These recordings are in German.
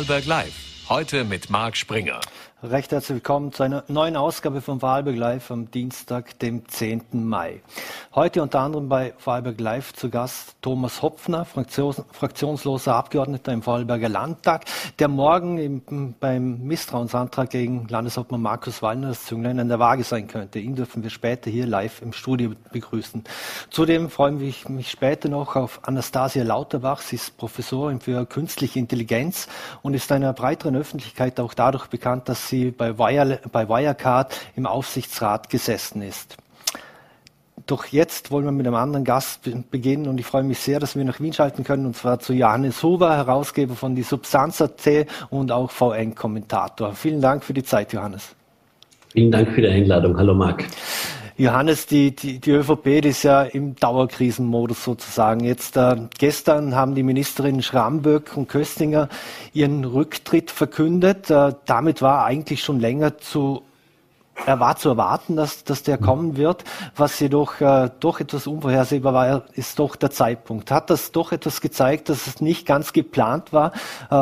Vorarlberg Live. Heute mit Marc Springer. Recht herzlich willkommen zu einer neuen Ausgabe von Vorarlberg Live am Dienstag, dem 10. Mai. Heute unter anderem bei Vorarlberg Live zu Gast Thomas Hopfner, fraktionsloser Abgeordneter im Vorarlberger Landtag, der morgen beim Misstrauensantrag gegen Landeshauptmann Markus Wallner das Zünglein an der Waage sein könnte. Ihn dürfen wir später hier live im Studio begrüßen. Zudem freue ich mich später noch auf Anastasia Lauterbach. Sie ist Professorin für künstliche Intelligenz und ist einer breiteren Öffentlichkeit auch dadurch bekannt, dass sie bei Wirecard im Aufsichtsrat gesessen ist. Doch jetzt wollen wir mit einem anderen Gast beginnen und ich freue mich sehr, dass wir nach Wien schalten können, und zwar zu Johannes Huber, Herausgeber von Die Substanz.at und auch VN-Kommentator. Vielen Dank für die Zeit, Johannes. Vielen Dank für die Einladung. Hallo Marc. Johannes, die ÖVP, die ist ja im Dauerkrisenmodus sozusagen. Jetzt gestern haben die Ministerinnen Schramböck und Köstinger ihren Rücktritt verkündet. Damit war eigentlich schon länger zu erwarten, dass der kommen wird. Was jedoch doch etwas unvorhersehbar war, ist doch der Zeitpunkt. Hat das doch etwas gezeigt, dass es nicht ganz geplant war,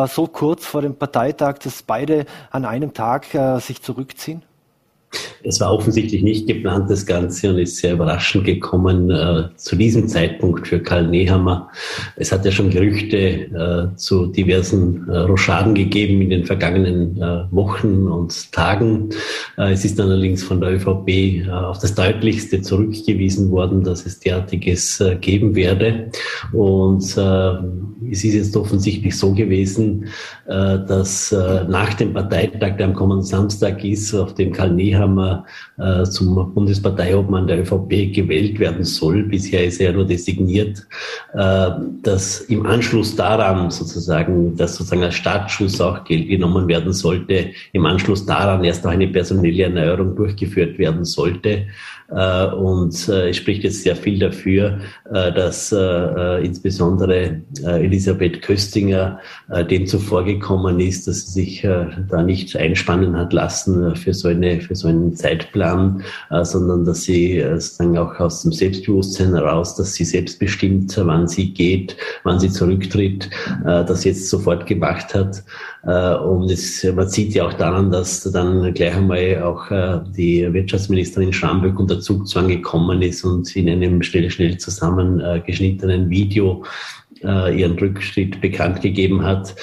so kurz vor dem Parteitag, dass beide an einem Tag sich zurückziehen? Es war offensichtlich nicht geplant, das Ganze, und ist sehr überraschend gekommen zu diesem Zeitpunkt für Karl Nehammer. Es hat ja schon Gerüchte zu diversen Rochaden gegeben in den vergangenen Wochen und Tagen. Es ist allerdings von der ÖVP auf das Deutlichste zurückgewiesen worden, dass es derartiges geben werde. Und es ist jetzt offensichtlich so gewesen, dass nach dem Parteitag, der am kommenden Samstag ist, auf dem Karl Nehammer zum Bundesparteiobmann der ÖVP gewählt werden soll. Bisher ist er nur designiert, dass im Anschluss daran sozusagen, dass sozusagen als Startschuss auch genommen werden sollte, im Anschluss daran erst noch eine personelle Erneuerung durchgeführt werden sollte. Und es spricht jetzt sehr viel dafür, dass insbesondere Elisabeth Köstinger dem zuvorgekommen ist, dass sie sich da nicht einspannen hat lassen für so einen Zeitplan, sondern dass sie sozusagen auch aus dem Selbstbewusstsein heraus, dass sie selbstbestimmt, wann sie geht, wann sie zurücktritt, das jetzt sofort gemacht hat. Und man sieht ja auch daran, dass dann gleich einmal auch die Wirtschaftsministerin Schramböck unter Zugzwang gekommen ist und in einem schnell zusammengeschnittenen Video ihren Rückschritt bekannt gegeben hat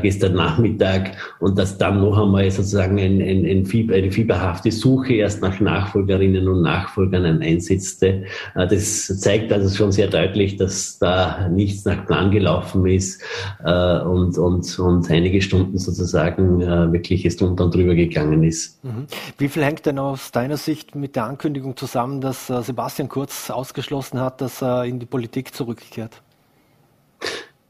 gestern Nachmittag, und dass dann noch einmal sozusagen eine fieberhafte Suche erst nach Nachfolgerinnen und Nachfolgern einsetzte. Das zeigt also schon sehr deutlich, dass da nichts nach Plan gelaufen ist und einige Stunden sozusagen wirklich es drunter und drüber gegangen ist. Wie viel hängt denn aus deiner Sicht mit der Ankündigung zusammen, dass Sebastian Kurz ausgeschlossen hat, dass er in die Politik zurückkehrt?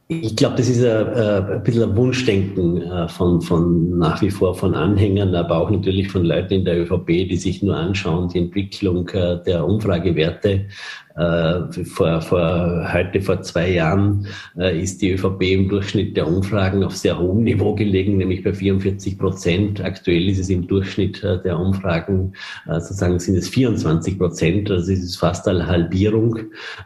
Ich glaube, das ist ein bisschen ein Wunschdenken von nach wie vor von Anhängern, aber auch natürlich von Leuten in der ÖVP, die sich nur anschauen, die Entwicklung der Umfragewerte. Vor 2 Jahren ist die ÖVP im Durchschnitt der Umfragen auf sehr hohem Niveau gelegen, nämlich bei 44%. Aktuell ist es im Durchschnitt der Umfragen, sozusagen sind es 24%. Also es ist fast eine Halbierung.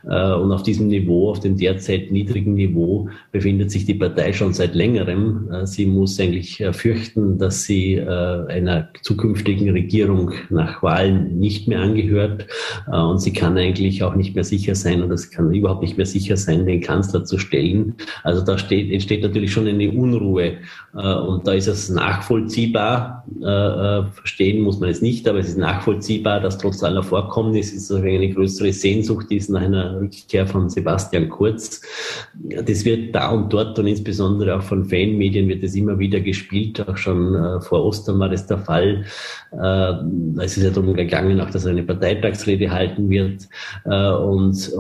Und auf diesem Niveau, auf dem derzeit niedrigen Niveau, befindet sich die Partei schon seit längerem. Sie muss eigentlich fürchten, dass sie einer zukünftigen Regierung nach Wahlen nicht mehr angehört. Und sie kann eigentlich auch nicht mehr sicher sein, und es kann überhaupt nicht mehr sicher sein, den Kanzler zu stellen. Also da entsteht natürlich schon eine Unruhe, und da ist es nachvollziehbar, verstehen muss man es nicht, aber es ist nachvollziehbar, dass trotz aller Vorkommnisse es eine größere Sehnsucht ist nach einer Rückkehr von Sebastian Kurz. Das wird da und dort und insbesondere auch von Fanmedien wird es immer wieder gespielt, auch schon vor Ostern war das der Fall. Es ist ja darum gegangen, auch dass er eine Parteitagsrede halten wird. Und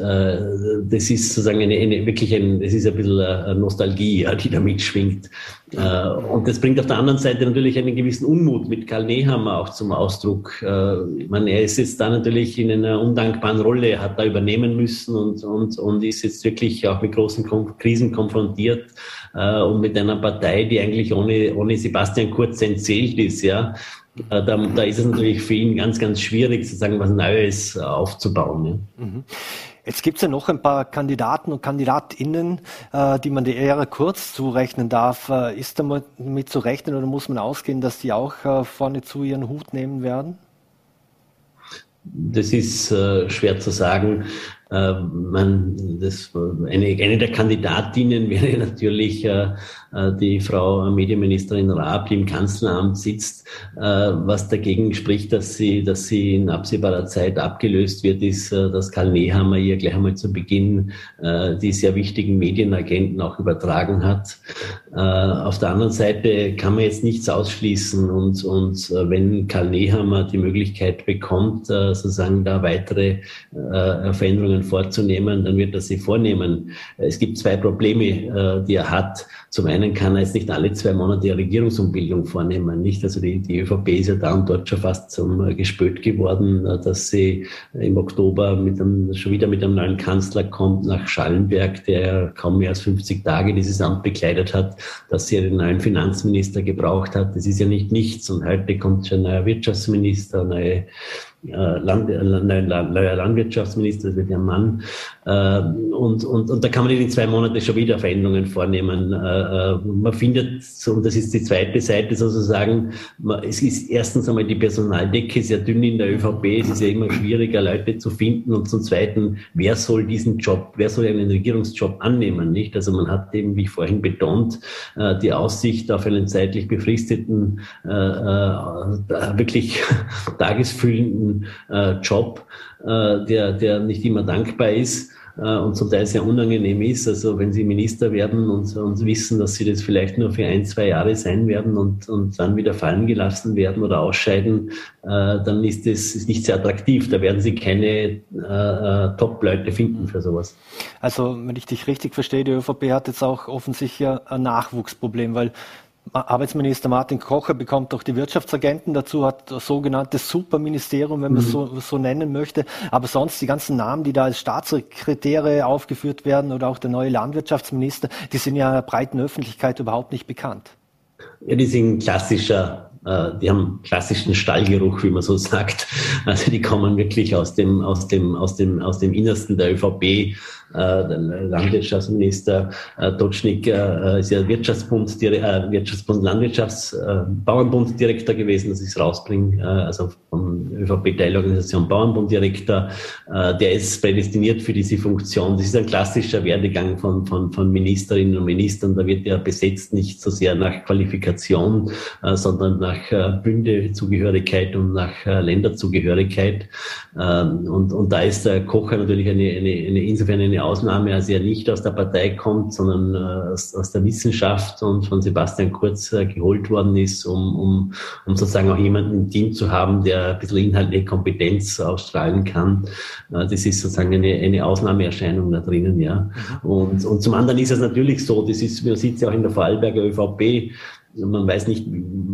das ist sozusagen es ist ein bisschen eine Nostalgie, die da mitschwingt. Und das bringt auf der anderen Seite natürlich einen gewissen Unmut mit Karl Nehammer auch zum Ausdruck. Ich meine, er ist jetzt da natürlich in einer undankbaren Rolle, er hat da übernehmen müssen und ist jetzt wirklich auch mit großen Krisen konfrontiert und mit einer Partei, die eigentlich ohne Sebastian Kurz entseelt ist, ja. Da ist es natürlich für ihn ganz, ganz schwierig, sozusagen was Neues aufzubauen. Ja. Jetzt gibt es ja noch ein paar Kandidaten und KandidatInnen, die man der Ära Kurz zurechnen darf. Ist damit zu rechnen oder muss man ausgehen, dass die auch vorne zu ihren Hut nehmen werden? Das ist schwer zu sagen. Eine der Kandidatinnen wäre natürlich die Frau Medienministerin Raab, die im Kanzleramt sitzt. Was dagegen spricht, dass sie in absehbarer Zeit abgelöst wird, ist, dass Karl Nehammer hier gleich einmal zu Beginn die sehr wichtigen Medienagenten auch übertragen hat. Auf der anderen Seite kann man jetzt nichts ausschließen und wenn Karl Nehammer die Möglichkeit bekommt, sozusagen da weitere Veränderungen vorzunehmen, dann wird er sie vornehmen. Es gibt zwei Probleme, die er hat. Zum einen kann er jetzt nicht alle 2 Monate die Regierungsumbildung vornehmen, nicht? Also die ÖVP ist ja da und dort schon fast zum Gespött geworden, dass sie im Oktober schon wieder mit einem neuen Kanzler kommt nach Schallenberg, der kaum mehr als 50 Tage dieses Amt bekleidet hat, dass sie einen neuen Finanzminister gebraucht hat. Das ist ja nicht nichts. Und heute kommt schon ein neuer Wirtschaftsminister, neuer Landwirtschaftsminister, das wird ja ein Mann. Und da kann man in 2 Monaten schon wieder Veränderungen vornehmen. Man findet, und das ist die zweite Seite sozusagen, es ist erstens einmal die Personaldecke sehr dünn in der ÖVP, es ist ja immer schwieriger, Leute zu finden. Und zum Zweiten, wer soll einen Regierungsjob annehmen, nicht? Also man hat eben, wie ich vorhin betont, die Aussicht auf einen zeitlich befristeten, wirklich tagesfüllenden Job, der nicht immer dankbar ist und zum Teil sehr unangenehm ist. Also wenn Sie Minister werden und wissen, dass Sie das vielleicht nur für 1-2 Jahre sein werden und dann wieder fallen gelassen werden oder ausscheiden, dann ist das nicht sehr attraktiv. Da werden Sie keine Top-Leute finden für sowas. Also wenn ich dich richtig verstehe, die ÖVP hat jetzt auch offensichtlich ein Nachwuchsproblem, weil Arbeitsminister Martin Kocher bekommt auch die Wirtschaftsagenten dazu, hat das sogenannte Superministerium, wenn man es so nennen möchte. Aber sonst die ganzen Namen, die da als Staatssekretäre aufgeführt werden oder auch der neue Landwirtschaftsminister, die sind ja einer breiten Öffentlichkeit überhaupt nicht bekannt. Ja, die sind die haben klassischen Stallgeruch, wie man so sagt. Also die kommen wirklich aus dem Innersten der ÖVP. Der Landwirtschaftsminister Totschnig ist ja Bauernbunddirektor gewesen, dass ich es rausbringe, also von ÖVP-Teilorganisation Bauernbunddirektor. Der ist prädestiniert für diese Funktion. Das ist ein klassischer Werdegang von Ministerinnen und Ministern. Da wird er besetzt nicht so sehr nach Qualifikation, sondern nach Bündezugehörigkeit und nach Länderzugehörigkeit. Und da ist der Kocher natürlich insofern eine Ausnahme, als er nicht aus der Partei kommt, sondern aus der Wissenschaft und von Sebastian Kurz geholt worden ist, um sozusagen auch jemanden im Team zu haben, der ein bisschen inhaltliche Kompetenz ausstrahlen kann. Das ist sozusagen eine Ausnahmeerscheinung da drinnen, ja. Und zum anderen ist es natürlich so, man sieht es ja auch in der Vorarlberger ÖVP, man weiß nicht,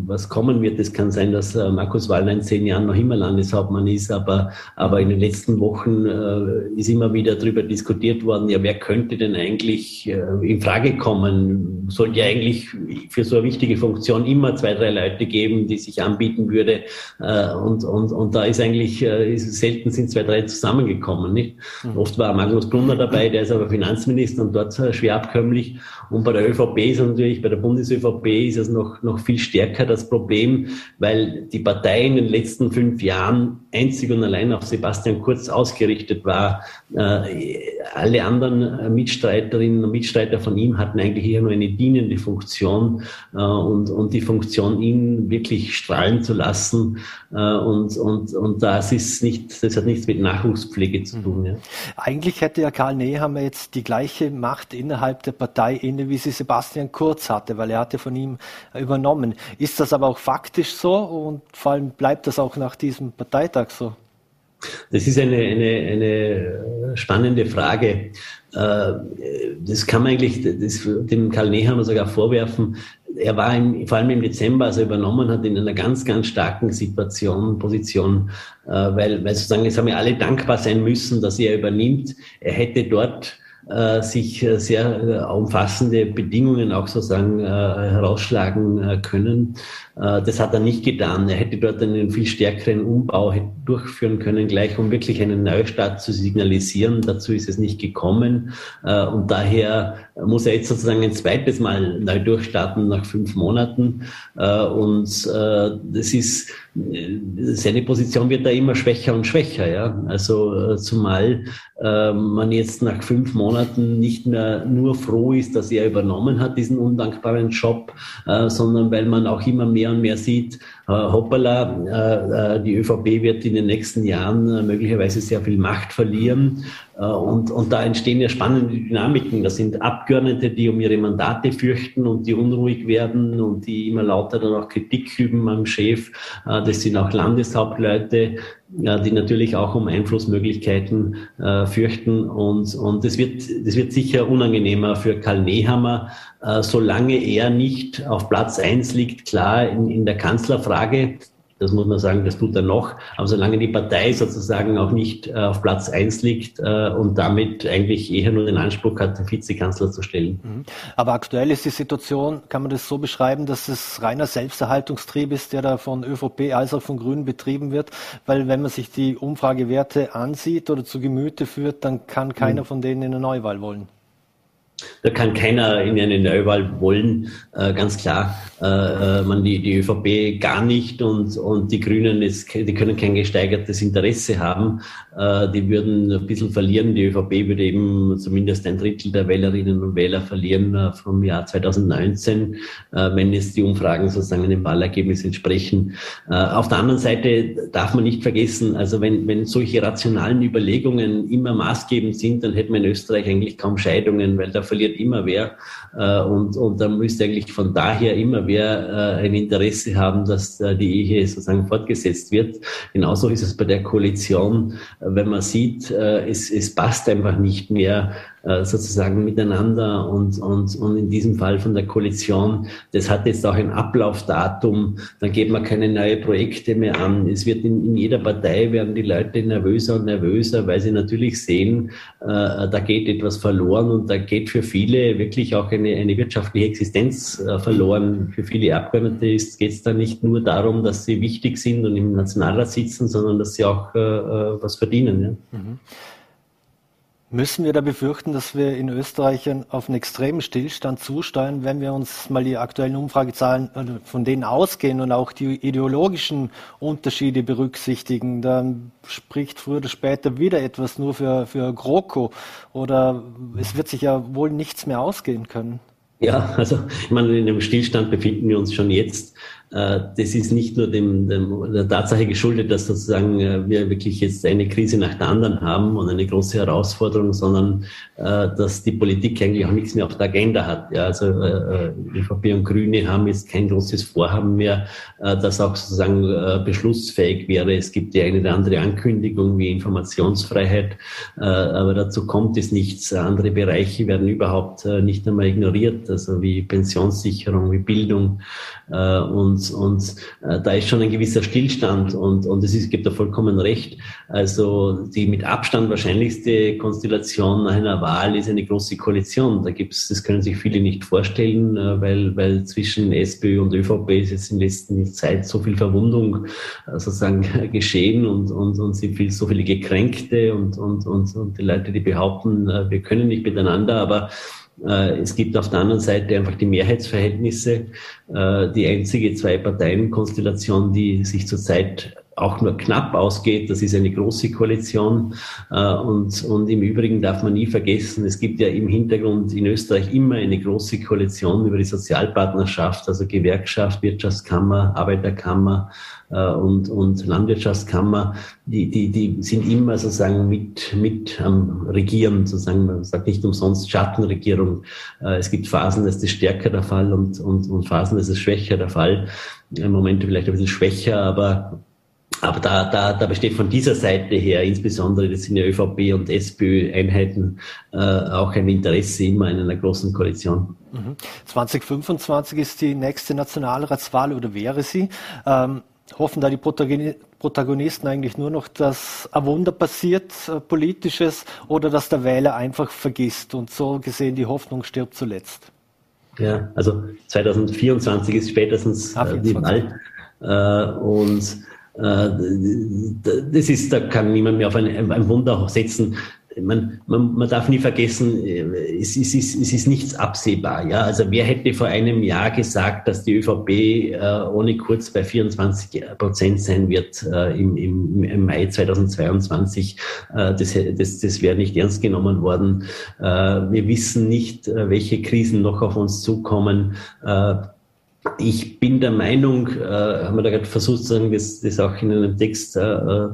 was kommen wird. Es kann sein, dass Markus Wallner in 10 Jahren noch immer Landeshauptmann ist, aber in den letzten Wochen ist immer wieder darüber diskutiert worden, ja, wer könnte denn eigentlich in Frage kommen? Sollte ja eigentlich für so eine wichtige Funktion immer 2-3 Leute geben, die sich anbieten würde. Und da ist eigentlich, selten sind 2-3 zusammengekommen, nicht? Oft war Markus Brunner dabei, der ist aber Finanzminister und dort schwer abkömmlich. Und bei der ÖVP ist natürlich, bei der Bundes-ÖVP ist das noch viel stärker das Problem, weil die Partei in den letzten 5 Jahren einzig und allein auf Sebastian Kurz ausgerichtet war. Alle anderen Mitstreiterinnen und Mitstreiter von ihm hatten eigentlich eher nur eine dienende Funktion und die Funktion, ihn wirklich strahlen zu lassen. Und das hat nichts mit Nachwuchspflege zu tun. Ja. Eigentlich hätte ja Karl Nehammer jetzt die gleiche Macht innerhalb der Partei inne, wie sie Sebastian Kurz hatte, weil er hatte von ihm übernommen. Ist das aber auch faktisch so und vor allem bleibt das auch nach diesem Parteitag so? Das ist eine spannende Frage. Das kann man eigentlich dem Karl Nehammer sogar vorwerfen. Er war vor allem im Dezember, als er übernommen hat, in einer ganz, ganz starken Position, weil sozusagen, jetzt haben wir alle dankbar sein müssen, dass er übernimmt. Er hätte dort sich sehr umfassende Bedingungen auch sozusagen herausschlagen können. Das hat er nicht getan. Er hätte dort einen viel stärkeren Umbau durchführen können, gleich um wirklich einen Neustart zu signalisieren. Dazu ist es nicht gekommen. Und daher muss er jetzt sozusagen ein zweites Mal neu durchstarten nach 5 Monaten. Und das ist, seine Position wird da immer schwächer und schwächer. Ja? Also zumal man jetzt nach 5 Monaten nicht mehr nur froh ist, dass er übernommen hat, diesen undankbaren Job, sondern weil man auch immer mehr und mehr sieht, hoppala, die ÖVP wird in den nächsten Jahren möglicherweise sehr viel Macht verlieren. Und da entstehen ja spannende Dynamiken. Das sind Abgeordnete, die um ihre Mandate fürchten und die unruhig werden und die immer lauter dann auch Kritik üben am Chef. Das sind auch Landeshauptleute, die natürlich auch um Einflussmöglichkeiten fürchten. Und das wird sicher unangenehmer für Karl Nehammer, solange er nicht auf Platz 1 liegt, klar in der Kanzlerfrage. Das muss man sagen, das tut er noch. Aber solange die Partei sozusagen auch nicht auf Platz 1 liegt und damit eigentlich eher nur den Anspruch hat, den Vizekanzler zu stellen. Aber aktuell ist die Situation, kann man das so beschreiben, dass es reiner Selbsterhaltungstrieb ist, der da von ÖVP als auch von Grünen betrieben wird? Weil wenn man sich die Umfragewerte ansieht oder zu Gemüte führt, dann kann keiner von denen in eine Neuwahl wollen. Da kann keiner in eine Neuwahl wollen, ganz klar. Die ÖVP gar nicht und die Grünen, die können kein gesteigertes Interesse haben. Die würden ein bisschen verlieren. Die ÖVP würde eben zumindest 1/3 der Wählerinnen und Wähler verlieren vom Jahr 2019, wenn jetzt die Umfragen sozusagen dem Wahlergebnis entsprechen. Auf der anderen Seite darf man nicht vergessen, also wenn solche rationalen Überlegungen immer maßgebend sind, dann hätten wir in Österreich eigentlich kaum Scheidungen, weil da verliert immer wer und da müsste eigentlich von daher immer wer ein Interesse haben, dass die Ehe sozusagen fortgesetzt wird. Genauso ist es bei der Koalition, wenn man sieht, es passt einfach nicht mehr sozusagen miteinander und in diesem Fall von der Koalition, das hat jetzt auch ein Ablaufdatum, dann geht man keine neuen Projekte mehr an. Es wird in jeder Partei werden die Leute nervöser und nervöser, weil sie natürlich sehen, da geht etwas verloren und da geht für viele wirklich auch eine wirtschaftliche Existenz verloren. Für viele Abgeordnete geht es da nicht nur darum, dass sie wichtig sind und im Nationalrat sitzen, sondern dass sie auch was verdienen. Ja? Mhm. Müssen wir da befürchten, dass wir in Österreich auf einen extremen Stillstand zusteuern, wenn wir uns mal die aktuellen Umfragezahlen von denen ausgehen und auch die ideologischen Unterschiede berücksichtigen? Dann spricht früher oder später wieder etwas nur für GroKo oder es wird sich ja wohl nichts mehr ausgehen können. Ja, also ich meine, in einem Stillstand befinden wir uns schon jetzt. Das ist nicht nur der Tatsache geschuldet, dass sozusagen wir wirklich jetzt eine Krise nach der anderen haben und eine große Herausforderung, sondern dass die Politik eigentlich auch nichts mehr auf der Agenda hat. Ja, also ÖVP und Grüne haben jetzt kein großes Vorhaben mehr, das auch sozusagen beschlussfähig wäre. Es gibt ja eine oder andere Ankündigung wie Informationsfreiheit, aber dazu kommt es nichts. Andere Bereiche werden überhaupt nicht einmal ignoriert, also wie Pensionssicherung, wie Bildung und da ist schon ein gewisser Stillstand und gibt da vollkommen recht. Also die mit Abstand wahrscheinlichste Konstellation nach einer Wahl ist eine große Koalition. Das können sich viele nicht vorstellen, weil zwischen SPÖ und ÖVP ist jetzt in letzter Zeit so viel Verwundung sozusagen geschehen und sind so viele Gekränkte und die Leute, die behaupten, wir können nicht miteinander, aber es gibt auf der anderen Seite einfach die Mehrheitsverhältnisse. Die einzige Zwei-Parteien-Konstellation, die sich zurzeit auch nur knapp ausgeht, das ist eine große Koalition. Und im Übrigen darf man nie vergessen, es gibt ja im Hintergrund in Österreich immer eine große Koalition über die Sozialpartnerschaft, also Gewerkschaft, Wirtschaftskammer, Arbeiterkammer und Landwirtschaftskammer, die sind immer sozusagen mit am Regieren, sozusagen, man sagt nicht umsonst Schattenregierung. Es gibt Phasen, da ist das stärker der Fall und Phasen, da ist es schwächer der Fall. Im Moment vielleicht ein bisschen schwächer, aber da besteht von dieser Seite her, insbesondere das sind ja ÖVP und SPÖ-Einheiten, auch ein Interesse immer in einer großen Koalition. 2025 ist die nächste Nationalratswahl oder wäre sie. hoffen da die Protagonisten eigentlich nur noch, dass ein Wunder passiert, politisches, oder dass der Wähler einfach vergisst. Und so gesehen, die Hoffnung stirbt zuletzt. Ja, also 2024 ist spätestens die Wahl. Und das ist, da kann niemand mehr auf ein Wunder setzen. Man darf nie vergessen, es ist nichts absehbar. Ja? Also wer hätte vor einem Jahr gesagt, dass die ÖVP ohne Kurz bei 24% sein wird im Mai 2022? Das wäre nicht ernst genommen worden. Wir wissen nicht, welche Krisen noch auf uns zukommen. Ich bin der Meinung, haben wir da gerade versucht, das auch in einem Text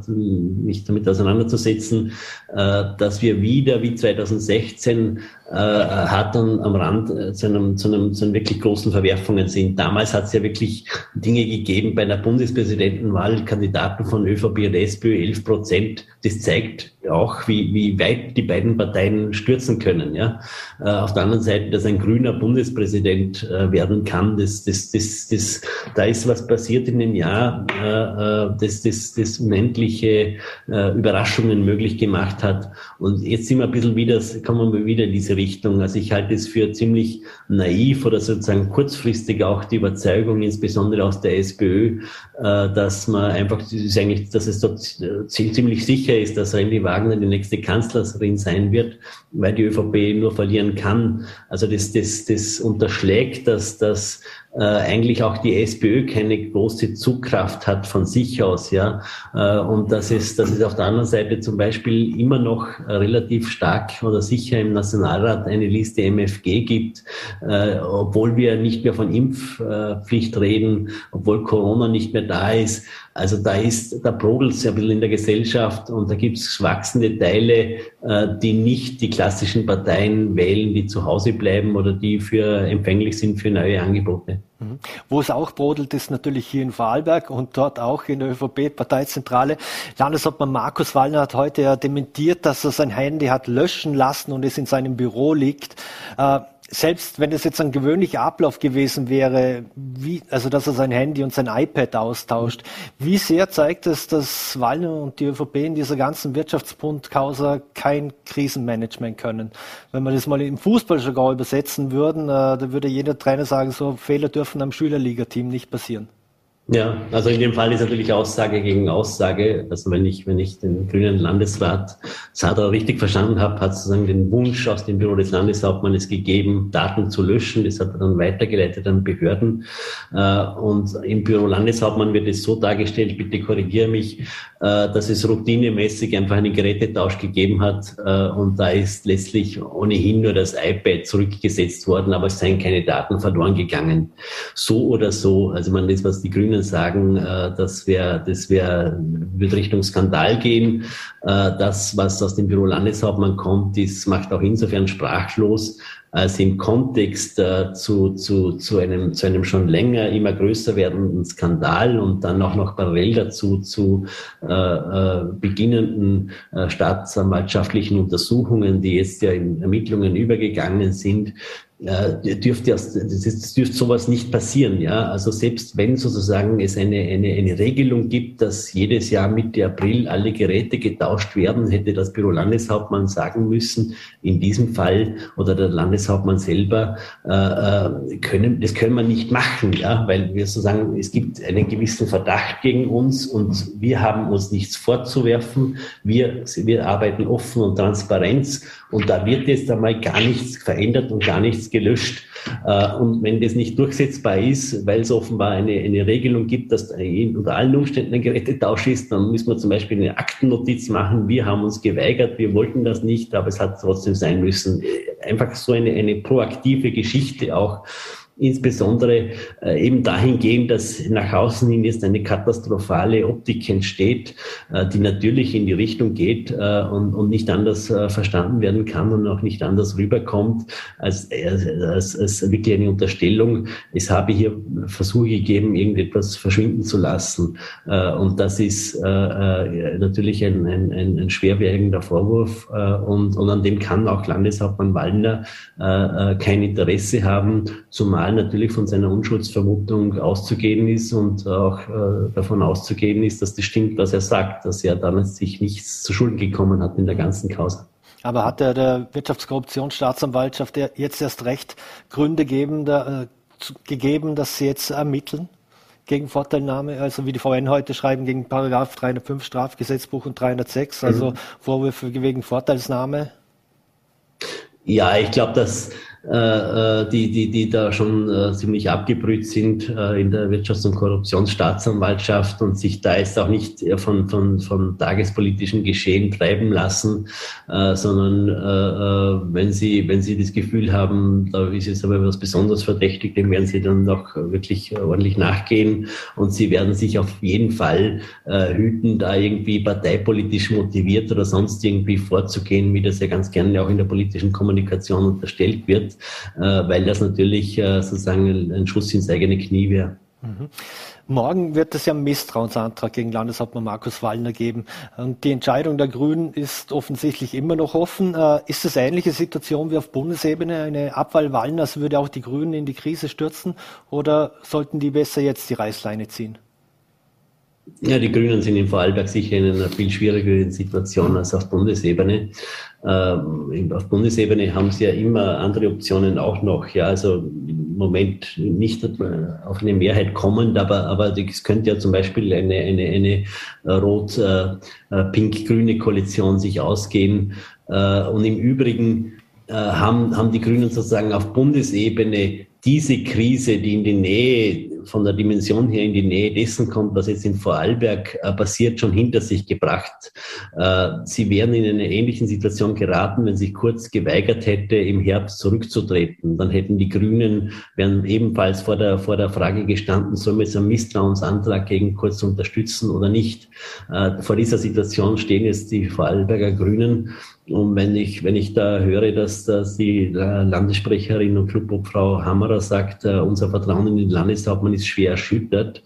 mich damit auseinanderzusetzen, dass wir wieder wie 2016 hart am Rand zu einem wirklich großen Verwerfungen sind. Damals hat es ja wirklich Dinge gegeben bei einer Bundespräsidentenwahl, Kandidaten von ÖVP und SPÖ 11%. Das zeigt auch, wie weit die beiden Parteien stürzen können. Ja? Auf der anderen Seite, dass ein grüner Bundespräsident werden kann, da ist was passiert in dem Jahr, das unendliche Überraschungen möglich gemacht hat. Und jetzt sind wir ein bisschen wieder, kommen wir wieder in diese Richtung. Also ich halte es für ziemlich naiv oder sozusagen kurzfristig auch die Überzeugung, insbesondere aus der SPÖ, dass man einfach, dass es dort ziemlich sicher ist, dass René Wagner die nächste Kanzlerin sein wird, weil die ÖVP nur verlieren kann. Also das unterschlägt, dass eigentlich auch die SPÖ keine große Zugkraft hat von sich aus, ja. Und dass es auf der anderen Seite zum Beispiel immer noch relativ stark oder sicher im Nationalrat eine Liste MFG gibt, obwohl wir nicht mehr von Impfpflicht reden, obwohl Corona nicht mehr da ist. Also da brodelt es ein bisschen in der Gesellschaft und da gibt es wachsende Teile, die nicht die klassischen Parteien wählen, die zu Hause bleiben oder die empfänglich sind für neue Angebote. Wo es auch brodelt, ist natürlich hier in Vorarlberg und dort auch in der ÖVP-Parteizentrale. Landeshauptmann Markus Wallner hat heute ja dementiert, dass er sein Handy hat löschen lassen und es in seinem Büro liegt. Selbst wenn es jetzt ein gewöhnlicher Ablauf gewesen wäre, dass er sein Handy und sein iPad austauscht, wie sehr zeigt es, dass Wallner und die ÖVP in dieser ganzen Wirtschaftsbund-Causa kein Krisenmanagement können? Wenn wir das mal im Fußballjargon übersetzen würden, da würde jeder Trainer sagen, so Fehler dürfen am Schülerliga-Team nicht passieren. Ja, also in dem Fall ist natürlich Aussage gegen Aussage. Also wenn ich den grünen Landesrat Sandra richtig verstanden habe, hat sozusagen den Wunsch aus dem Büro des Landeshauptmannes gegeben, Daten zu löschen. Das hat er dann weitergeleitet an Behörden. Und im Büro Landeshauptmann wird es so dargestellt, bitte korrigiere mich, dass es routinemäßig einfach einen Gerätetausch gegeben hat. Und da ist letztlich ohnehin nur das iPad zurückgesetzt worden, aber es seien keine Daten verloren gegangen. So oder so. Also man, das, was die Grünen sagen, wird Richtung Skandal gehen. Das, was aus dem Büro Landeshauptmann kommt, macht auch insofern sprachlos, als im Kontext zu einem schon länger immer größer werdenden Skandal und dann auch noch parallel dazu zu beginnenden staatsanwaltschaftlichen Untersuchungen, die jetzt ja in Ermittlungen übergegangen sind, dürfte sowas nicht passieren, ja. Also selbst wenn sozusagen es eine Regelung gibt, dass jedes Jahr Mitte April alle Geräte getauscht werden, hätte das Büro Landeshauptmann sagen müssen, in diesem Fall, oder der Landeshauptmann selber, das können wir nicht machen, ja, weil wir sozusagen, es gibt einen gewissen Verdacht gegen uns und wir haben uns nichts vorzuwerfen. Wir arbeiten offen und transparent und da wird jetzt einmal gar nichts verändert und gar nichts gelöscht. Und wenn das nicht durchsetzbar ist, weil es offenbar eine Regelung gibt, dass unter allen Umständen ein Gerätetausch ist, dann müssen wir zum Beispiel eine Aktennotiz machen. Wir haben uns geweigert, wir wollten das nicht, aber es hat trotzdem sein müssen. Einfach so eine proaktive Geschichte auch, insbesondere eben dahingehend, dass nach außen hin jetzt eine katastrophale Optik entsteht, die natürlich in die Richtung geht und nicht anders verstanden werden kann und auch nicht anders rüberkommt als wirklich eine Unterstellung. Es habe hier Versuche gegeben, irgendetwas verschwinden zu lassen. Und das ist natürlich ein schwerwiegender Vorwurf. Und an dem kann auch Landeshauptmann Wallner kein Interesse haben, zumal Personal natürlich von seiner Unschuldsvermutung auszugehen ist und auch davon auszugehen ist, dass das stimmt, was er sagt, dass er damals sich nichts zu Schulden gekommen hat in der ganzen Causa. Aber hat der Wirtschaftskorruptionsstaatsanwaltschaft jetzt erst recht Gründe gegeben, dass sie jetzt ermitteln gegen Vorteilnahme, also wie die VN heute schreiben, gegen Paragraph 305 Strafgesetzbuch und 306, also Vorwürfe wegen Vorteilsnahme? Ja, ich glaube, dass die da schon ziemlich abgebrüht sind in der Wirtschafts- und Korruptionsstaatsanwaltschaft und sich da jetzt auch nicht von tagespolitischen Geschehen treiben lassen, sondern wenn sie das Gefühl haben, da ist jetzt aber was besonders verdächtig, dem werden sie dann auch wirklich ordentlich nachgehen und sie werden sich auf jeden Fall hüten, da irgendwie parteipolitisch motiviert oder sonst irgendwie vorzugehen, wie das ja ganz gerne auch in der politischen Kommunikation unterstellt wird. Weil das natürlich sozusagen ein Schuss ins eigene Knie wäre. Mhm. Morgen wird es ja einen Misstrauensantrag gegen Landeshauptmann Markus Wallner geben. Und die Entscheidung der Grünen ist offensichtlich immer noch offen. Ist es eine ähnliche Situation wie auf Bundesebene? Eine Abwahl Wallners würde auch die Grünen in die Krise stürzen? Oder sollten die besser jetzt die Reißleine ziehen? Ja, die Grünen sind in Vorarlberg sicher in einer viel schwierigeren Situation als auf Bundesebene. Auf Bundesebene haben sie ja immer andere Optionen auch noch. Ja, also im Moment nicht auf eine Mehrheit kommend, aber es könnte ja zum Beispiel eine rot-pink-grüne Koalition sich ausgehen. Und im Übrigen haben die Grünen sozusagen auf Bundesebene diese Krise, die in die Nähe von der Dimension her in die Nähe dessen kommt, was jetzt in Vorarlberg passiert, schon hinter sich gebracht. Sie wären in eine ähnlichen Situation geraten, wenn sich Kurz geweigert hätte, im Herbst zurückzutreten. Dann hätten die Grünen, wären ebenfalls vor der Frage gestanden, sollen wir jetzt einen Misstrauensantrag gegen Kurz unterstützen oder nicht. Vor dieser Situation stehen jetzt die Vorarlberger Grünen. Und wenn ich da höre, dass die Landessprecherin und Clubobfrau Hammerer sagt, unser Vertrauen in den Landeshauptmann ist schwer erschüttert,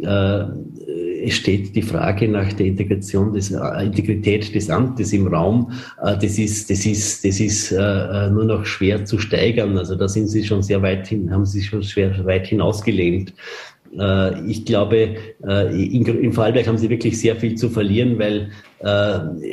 es steht die Frage nach der Integrität des Amtes im Raum. Das ist nur noch schwer zu steigern. Also da sind sie schon sehr weit hin, haben sie schon schwer weit hinausgelehnt. Ich glaube, in Vorarlberg haben sie wirklich sehr viel zu verlieren, weil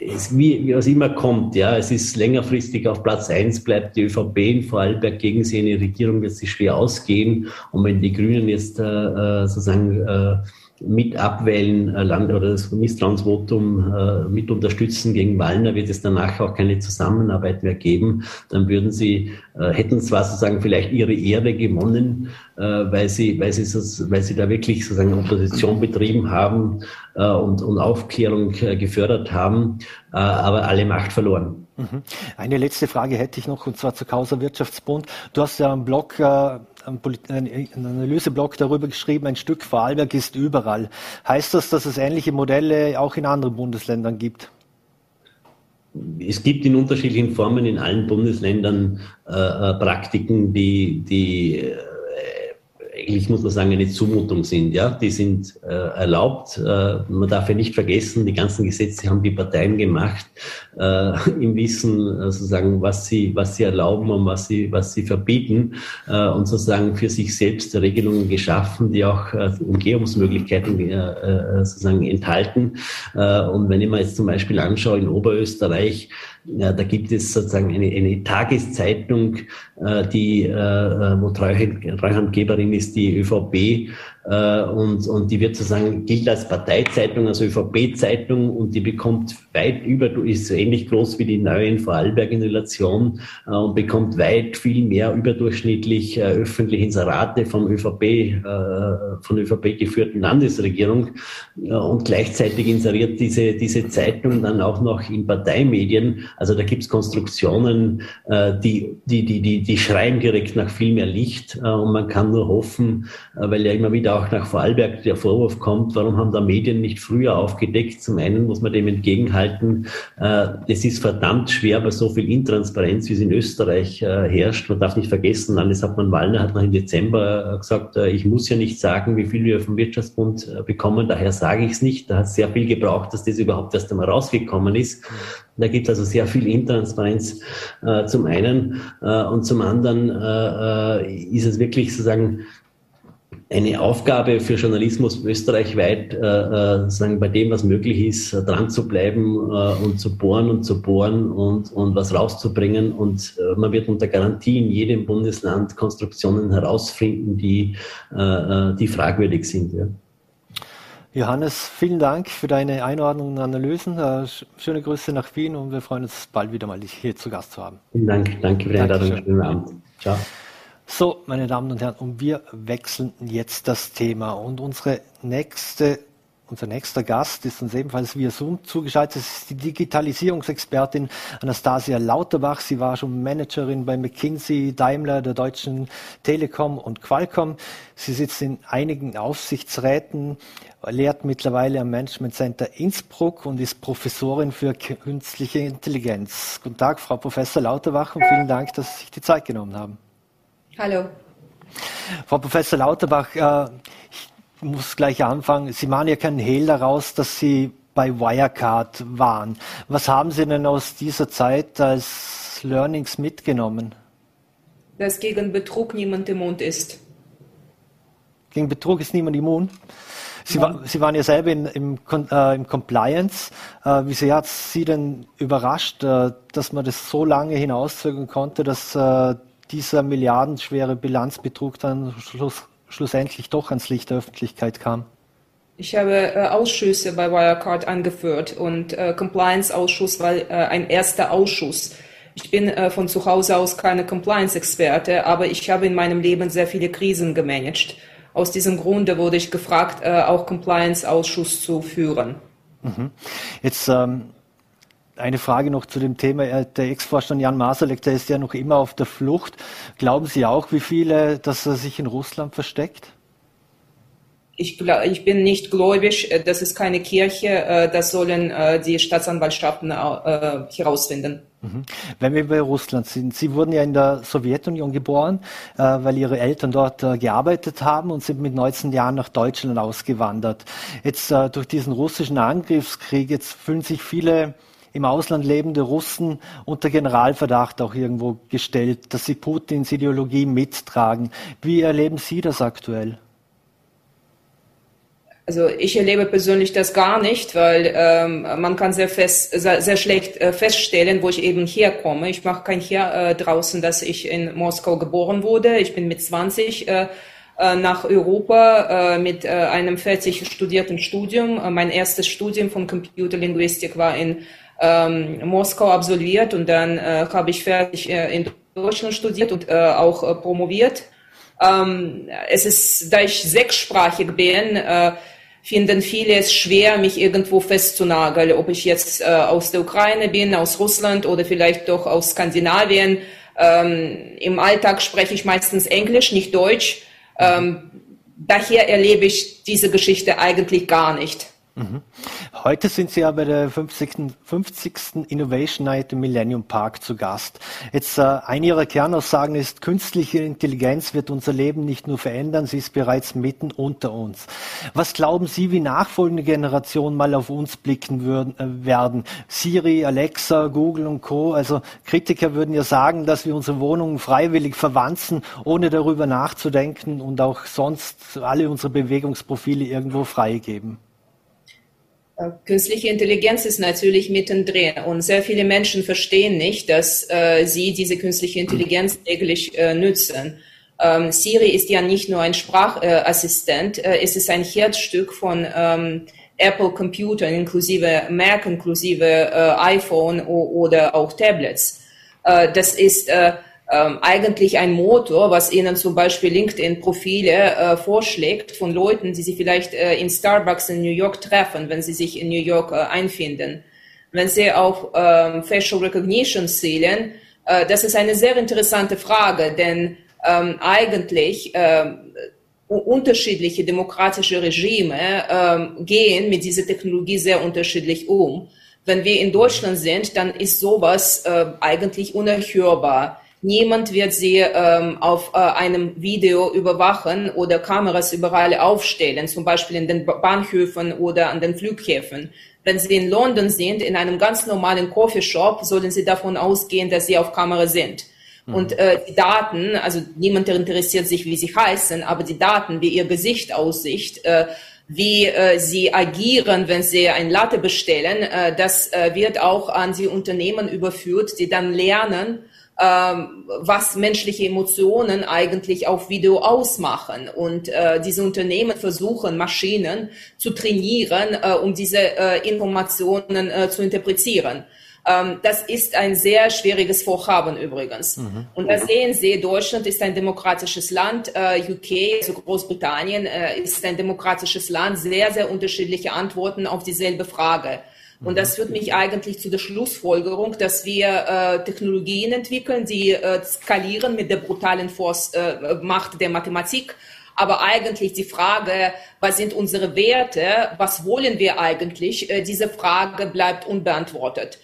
es, wie es immer kommt, ja, es ist längerfristig auf Platz 1 bleibt die ÖVP in Vorarlberg, gegen sie eine Regierung wird sich schwer ausgehen. Und wenn die Grünen jetzt sozusagen mit abwählen oder das Misstrauensvotum mit unterstützen gegen Wallner, wird es danach auch keine Zusammenarbeit mehr geben. Dann würden sie, hätten zwar sozusagen vielleicht ihre Ehre gewonnen, weil sie da wirklich sozusagen Opposition betrieben haben und Aufklärung gefördert haben, aber alle Macht verloren. Eine letzte Frage hätte ich noch, und zwar zur Causa Wirtschaftsbund. Du hast ja einen Blog, einen Analyseblog darüber geschrieben, ein Stück Vorarlberg ist überall. Heißt das, dass es ähnliche Modelle auch in anderen Bundesländern gibt? Es gibt in unterschiedlichen Formen in allen Bundesländern Praktiken, die eigentlich muss man sagen, eine Zumutung sind. Ja, die sind erlaubt. Man darf ja nicht vergessen, die ganzen Gesetze haben die Parteien gemacht, im Wissen sozusagen, was sie erlauben und was sie verbieten, und sozusagen für sich selbst Regelungen geschaffen, die auch Umgehungsmöglichkeiten sozusagen enthalten. Und wenn ich mir jetzt zum Beispiel anschaue, in Oberösterreich, ja, da gibt es sozusagen eine Tageszeitung, die wo Treuhandgeberin ist die ÖVP, und die wird sozusagen gilt als Parteizeitung, als ÖVP-Zeitung, und die bekommt weit über, ist so ähnlich groß wie die neue in Vorarlberg in Relation, und bekommt weit viel mehr überdurchschnittlich öffentliche Inserate von ÖVP geführten Landesregierung, und gleichzeitig inseriert diese Zeitung dann auch noch in Parteimedien. Also da gibt's Konstruktionen, die schreien direkt nach viel mehr Licht, und man kann nur hoffen, weil ja immer wieder auch nach Vorarlberg der Vorwurf kommt, warum haben da Medien nicht früher aufgedeckt? Zum einen muss man dem entgegenhalten, es ist verdammt schwer bei so viel Intransparenz, wie es in Österreich herrscht. Man darf nicht vergessen, Landeshauptmann Wallner hat noch im Dezember gesagt, ich muss ja nicht sagen, wie viel wir vom Wirtschaftsbund bekommen, daher sage ich es nicht. Da hat es sehr viel gebraucht, dass das überhaupt erst einmal rausgekommen ist. Da gibt es also sehr viel Intransparenz zum einen und zum anderen ist es wirklich sozusagen eine Aufgabe für Journalismus österreichweit, sozusagen bei dem, was möglich ist, dran zu bleiben und zu bohren und was rauszubringen. Und man wird unter Garantie in jedem Bundesland Konstruktionen herausfinden, die fragwürdig sind. Ja. Johannes, vielen Dank für deine Einordnung und Analysen. Schöne Grüße nach Wien und wir freuen uns bald wieder mal, dich hier zu Gast zu haben. Vielen Dank. Danke für die Einladung. Schönen Abend. Ciao. So, meine Damen und Herren, und wir wechseln jetzt das Thema. Und unser nächster Gast ist uns ebenfalls via Zoom zugeschaltet. Das ist die Digitalisierungsexpertin Anastasia Lauterbach. Sie war schon Managerin bei McKinsey, Daimler, der Deutschen Telekom und Qualcomm. Sie sitzt in einigen Aufsichtsräten, lehrt mittlerweile am Management Center Innsbruck und ist Professorin für künstliche Intelligenz. Guten Tag, Frau Professor Lauterbach, und vielen Dank, dass Sie sich die Zeit genommen haben. Hallo. Frau Professor Lauterbach, ich muss gleich anfangen. Sie machen ja keinen Hehl daraus, dass Sie bei Wirecard waren. Was haben Sie denn aus dieser Zeit als Learnings mitgenommen? Dass gegen Betrug niemand immun ist. Gegen Betrug ist niemand immun? Sie waren ja selber im Compliance. Wie sehr hat Sie denn überrascht, dass man das so lange hinauszögern konnte, dass dieser milliardenschwere Bilanzbetrug dann schlussendlich doch ans Licht der Öffentlichkeit kam? Ich habe Ausschüsse bei Wirecard angeführt und Compliance-Ausschuss war ein erster Ausschuss. Ich bin von zu Hause aus keine Compliance-Experte, aber ich habe in meinem Leben sehr viele Krisen gemanagt. Aus diesem Grunde wurde ich gefragt, auch Compliance-Ausschuss zu führen. Mhm. Jetzt eine Frage noch zu dem Thema. Der Ex-Vorstand Jan Masalek, der ist ja noch immer auf der Flucht. Glauben Sie auch, wie viele, dass er sich in Russland versteckt? Ich bin nicht gläubig. Das ist keine Kirche. Das sollen die Staatsanwaltschaften herausfinden. Wenn wir bei Russland sind, Sie wurden ja in der Sowjetunion geboren, weil Ihre Eltern dort gearbeitet haben und sind mit 19 Jahren nach Deutschland ausgewandert. Jetzt durch diesen russischen Angriffskrieg, jetzt fühlen sich viele im Ausland lebende Russen unter Generalverdacht auch irgendwo gestellt, dass sie Putins Ideologie mittragen. Wie erleben Sie das aktuell? Also ich erlebe persönlich das gar nicht, weil man kann sehr schlecht feststellen, wo ich eben herkomme. Ich mache kein Hehl draußen, dass ich in Moskau geboren wurde. Ich bin mit 20 nach Europa mit einem fertig studierten Studium. Mein erstes Studium von Computerlinguistik war in Moskau absolviert und dann habe ich fertig in Deutschland studiert und auch promoviert. Es ist, da ich sechssprachig bin, finden viele es schwer, mich irgendwo festzunageln, ob ich jetzt aus der Ukraine bin, aus Russland oder vielleicht doch aus Skandinavien. Im Alltag spreche ich meistens Englisch, nicht Deutsch. Daher erlebe ich diese Geschichte eigentlich gar nicht. Heute sind Sie ja bei der 50. Innovation Night im Millennium Park zu Gast. Jetzt eine Ihrer Kernaussagen ist, künstliche Intelligenz wird unser Leben nicht nur verändern, sie ist bereits mitten unter uns. Was glauben Sie, wie nachfolgende Generationen mal auf uns blicken werden? Siri, Alexa, Google und Co. Also Kritiker würden ja sagen, dass wir unsere Wohnungen freiwillig verwanzen, ohne darüber nachzudenken und auch sonst alle unsere Bewegungsprofile irgendwo freigeben. Künstliche Intelligenz ist natürlich mittendrin und sehr viele Menschen verstehen nicht, dass sie diese künstliche Intelligenz täglich nützen. Siri ist ja nicht nur ein Sprachassistent, es ist ein Herzstück von Apple-Computern inklusive Mac, inklusive iPhone oder auch Tablets. Das ist eigentlich ein Motor, was Ihnen zum Beispiel LinkedIn-Profile vorschlägt von Leuten, die Sie vielleicht in Starbucks in New York treffen, wenn Sie sich in New York einfinden. Wenn Sie auf Facial Recognition zielen, das ist eine sehr interessante Frage, denn eigentlich unterschiedliche demokratische Regime gehen mit dieser Technologie sehr unterschiedlich um. Wenn wir in Deutschland sind, dann ist sowas eigentlich unerhörbar. Niemand wird sie auf einem Video überwachen oder Kameras überall aufstellen, zum Beispiel in den Bahnhöfen oder an den Flughäfen. Wenn sie in London sind, in einem ganz normalen Coffeeshop, sollen sie davon ausgehen, dass sie auf Kamera sind. Und die Daten, also niemand interessiert sich, wie sie heißen, aber die Daten, wie ihr Gesicht aussieht, wie sie agieren, wenn sie ein Latte bestellen, das wird auch an die Unternehmen überführt, die dann lernen, was menschliche Emotionen eigentlich auf Video ausmachen. Und diese Unternehmen versuchen, Maschinen zu trainieren, um diese Informationen zu interpretieren. Das ist ein sehr schwieriges Vorhaben übrigens. Und da sehen Sie, Deutschland ist ein demokratisches Land, UK, also Großbritannien, ist ein demokratisches Land, sehr, sehr unterschiedliche Antworten auf dieselbe Frage. Und das führt mich eigentlich zu der Schlussfolgerung, dass wir Technologien entwickeln, die skalieren mit der brutalen Macht der Mathematik. Aber eigentlich die Frage, was sind unsere Werte, was wollen wir eigentlich, diese Frage bleibt unbeantwortet.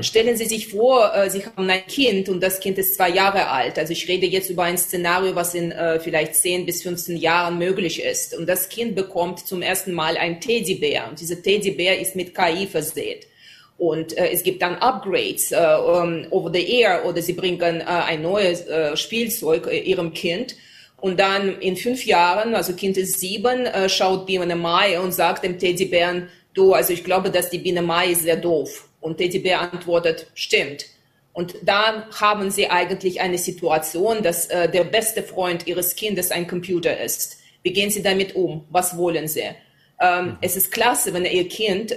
Stellen Sie sich vor, Sie haben ein Kind und das Kind ist 2 Jahre alt. Also ich rede jetzt über ein Szenario, was in vielleicht 10 bis 15 Jahren möglich ist. Und das Kind bekommt zum ersten Mal einen Teddybär. Und dieser Teddybär ist mit KI versehen. Und es gibt dann Upgrades over the air oder Sie bringen ein neues Spielzeug Ihrem Kind. Und dann in 5 Jahren, also Kind ist 7, schaut Biene Maya und sagt dem Teddybären, du, also ich glaube, dass die Biene Maya ist sehr doof. Und Teddybär antwortet, stimmt. Und dann haben sie eigentlich eine Situation, dass der beste Freund ihres Kindes ein Computer ist. Wie gehen sie damit um? Was wollen sie? Es ist klasse, wenn ihr Kind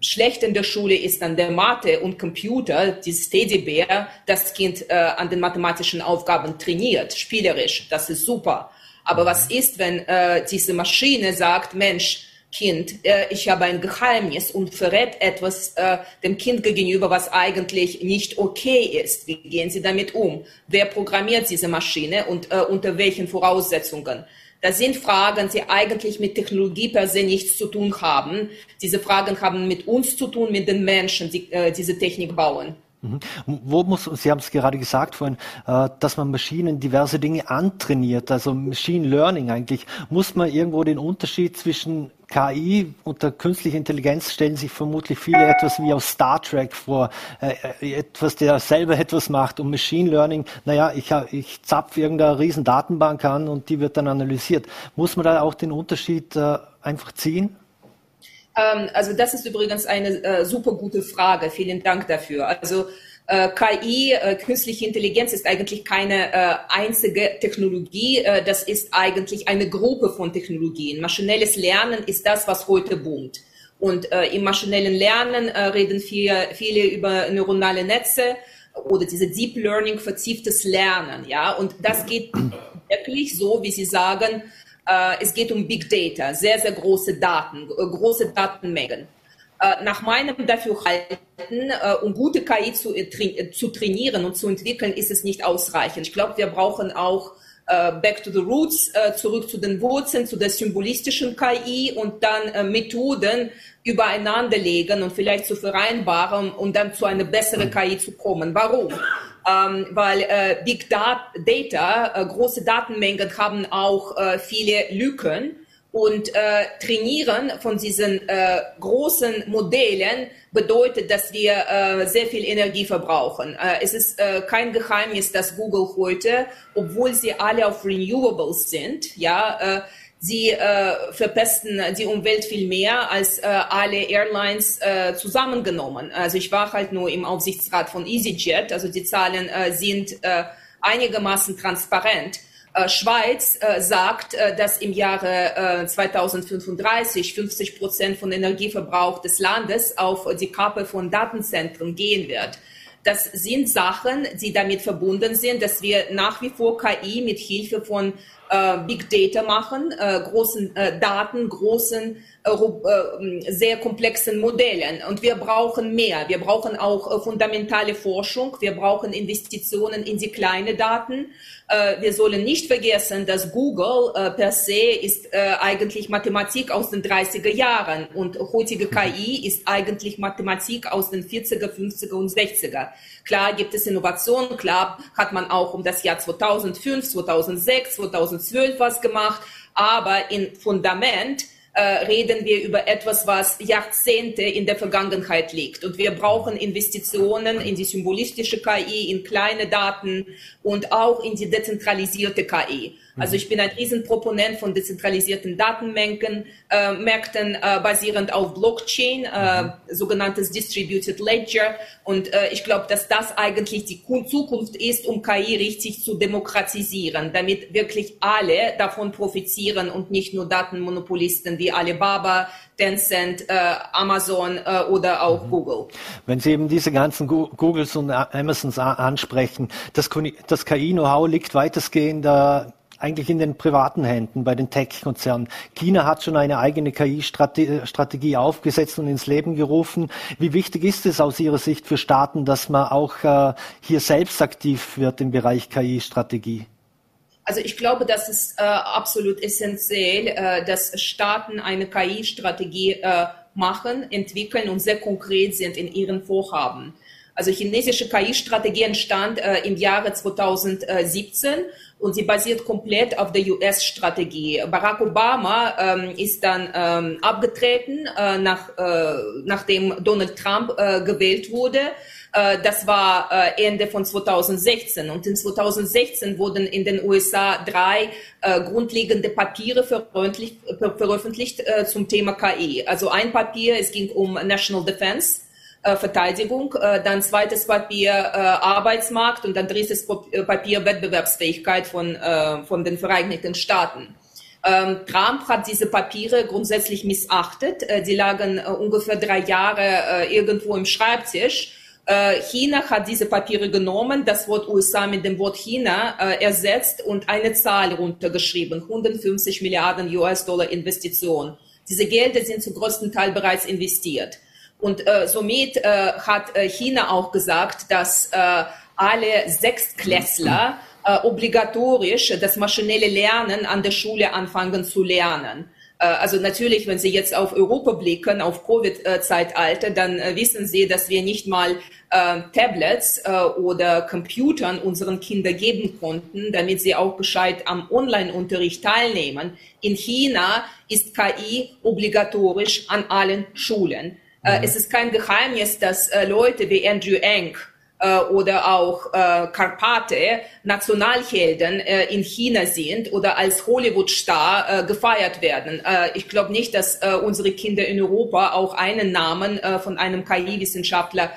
schlecht in der Schule ist an der Mathe und Computer, dieses Teddybär, das Kind an den mathematischen Aufgaben trainiert, spielerisch. Das ist super. Aber was ist, wenn diese Maschine sagt, Mensch, Kind, ich habe ein Geheimnis und verrät etwas dem Kind gegenüber, was eigentlich nicht okay ist. Wie gehen Sie damit um? Wer programmiert diese Maschine und unter welchen Voraussetzungen? Das sind Fragen, die eigentlich mit Technologie per se nichts zu tun haben. Diese Fragen haben mit uns zu tun, mit den Menschen, die diese Technik bauen. Wo muss, Sie haben es gerade gesagt vorhin, dass man Maschinen diverse Dinge antrainiert, also Machine Learning eigentlich. Muss man irgendwo den Unterschied zwischen KI und der künstlichen Intelligenz, stellen sich vermutlich viele etwas wie aus Star Trek vor, etwas, der selber etwas macht, und Machine Learning, naja, ich zapfe irgendeine riesen Datenbank an und die wird dann analysiert. Muss man da auch den Unterschied einfach ziehen? Also das ist übrigens eine super gute Frage. Vielen Dank dafür. Also KI, künstliche Intelligenz, ist eigentlich keine einzige Technologie. Das ist eigentlich eine Gruppe von Technologien. Maschinelles Lernen ist das, was heute boomt. Und im maschinellen Lernen reden viele über neuronale Netze oder diese Deep Learning, vertieftes Lernen. Ja? Und das geht wirklich so, wie Sie sagen, es geht um Big Data, sehr, sehr große Daten, große Datenmengen. Nach meinem Dafürhalten, um gute KI zu trainieren und zu entwickeln, ist es nicht ausreichend. Ich glaube, wir brauchen auch Back to the Roots, zurück zu den Wurzeln, zu der symbolistischen KI und dann Methoden übereinander legen und vielleicht zu vereinbaren und dann zu einer besseren KI zu kommen. Warum? Weil Big Data, große Datenmengen haben auch viele Lücken. Und trainieren von diesen großen Modellen bedeutet, dass wir sehr viel Energie verbrauchen. Es ist kein Geheimnis, dass Google heute, obwohl sie alle auf Renewables sind, sie verpesten die Umwelt viel mehr als alle Airlines zusammengenommen. Also ich war halt nur im Aufsichtsrat von EasyJet, also die Zahlen sind einigermaßen transparent. Schweiz sagt, dass im Jahre 2035 50% von Energieverbrauch des Landes auf die Kappe von Datenzentren gehen wird. Das sind Sachen, die damit verbunden sind, dass wir nach wie vor KI mit Hilfe von Big Data machen, großen Daten, großen, sehr komplexen Modellen. Und wir brauchen mehr. Wir brauchen auch fundamentale Forschung. Wir brauchen Investitionen in die kleinen Daten. Wir sollen nicht vergessen, dass Google per se ist eigentlich Mathematik aus den 30er Jahren und heutige KI ist eigentlich Mathematik aus den 40er, 50er und 60er. Klar gibt es Innovationen, klar hat man auch um das Jahr 2005, 2006, 2012 was gemacht, aber im Fundament reden wir über etwas, was Jahrzehnte in der Vergangenheit liegt. Und wir brauchen Investitionen in die symbolistische KI, in kleine Daten und auch in die dezentralisierte KI. Also ich bin ein Riesenproponent von dezentralisierten Datenmärkten, basierend auf Blockchain, sogenanntes Distributed Ledger. Und ich glaube, dass das eigentlich die Zukunft ist, um KI richtig zu demokratisieren, damit wirklich alle davon profitieren und nicht nur Datenmonopolisten wie Alibaba, Tencent, Amazon oder auch Google. Wenn Sie eben diese ganzen Googles und Amazons ansprechen, das KI-Know-how liegt weitestgehend eigentlich in den privaten Händen, bei den Tech-Konzernen. China hat schon eine eigene KI-Strategie aufgesetzt und ins Leben gerufen. Wie wichtig ist es aus Ihrer Sicht für Staaten, dass man auch hier selbst aktiv wird im Bereich KI-Strategie? Also ich glaube, das ist absolut essentiell, dass Staaten eine KI-Strategie machen, entwickeln und sehr konkret sind in ihren Vorhaben. Also chinesische KI-Strategie entstand im Jahre 2017 und sie basiert komplett auf der US-Strategie. Barack Obama ist dann abgetreten, nachdem Donald Trump gewählt wurde. Das war Ende von 2016 und in 2016 wurden in den USA 3 grundlegende Papiere veröffentlicht zum Thema KI. Also ein Papier, es ging um National Defense, Verteidigung, dann zweites Papier Arbeitsmarkt und dann drittes Papier Wettbewerbsfähigkeit von den Vereinigten Staaten. Trump hat diese Papiere grundsätzlich missachtet. Die lagen ungefähr 3 Jahre irgendwo im Schreibtisch. China hat diese Papiere genommen, das Wort USA mit dem Wort China ersetzt und eine Zahl runtergeschrieben, 150 Milliarden US-Dollar Investition. Diese Gelder sind zum größten Teil bereits investiert. Und somit hat China auch gesagt, dass alle Sechstklässler obligatorisch das maschinelle Lernen an der Schule anfangen zu lernen. Also natürlich, wenn Sie jetzt auf Europa blicken, auf Covid-Zeitalter, dann wissen Sie, dass wir nicht mal Tablets oder Computern unseren Kindern geben konnten, damit sie auch Bescheid am Online-Unterricht teilnehmen. In China ist KI obligatorisch an allen Schulen. Es ist kein Geheimnis, dass Leute wie Andrew Ng oder auch Karpate Nationalhelden in China sind oder als Hollywood-Star gefeiert werden. Ich glaube nicht, dass unsere Kinder in Europa auch einen Namen von einem KI-Wissenschaftler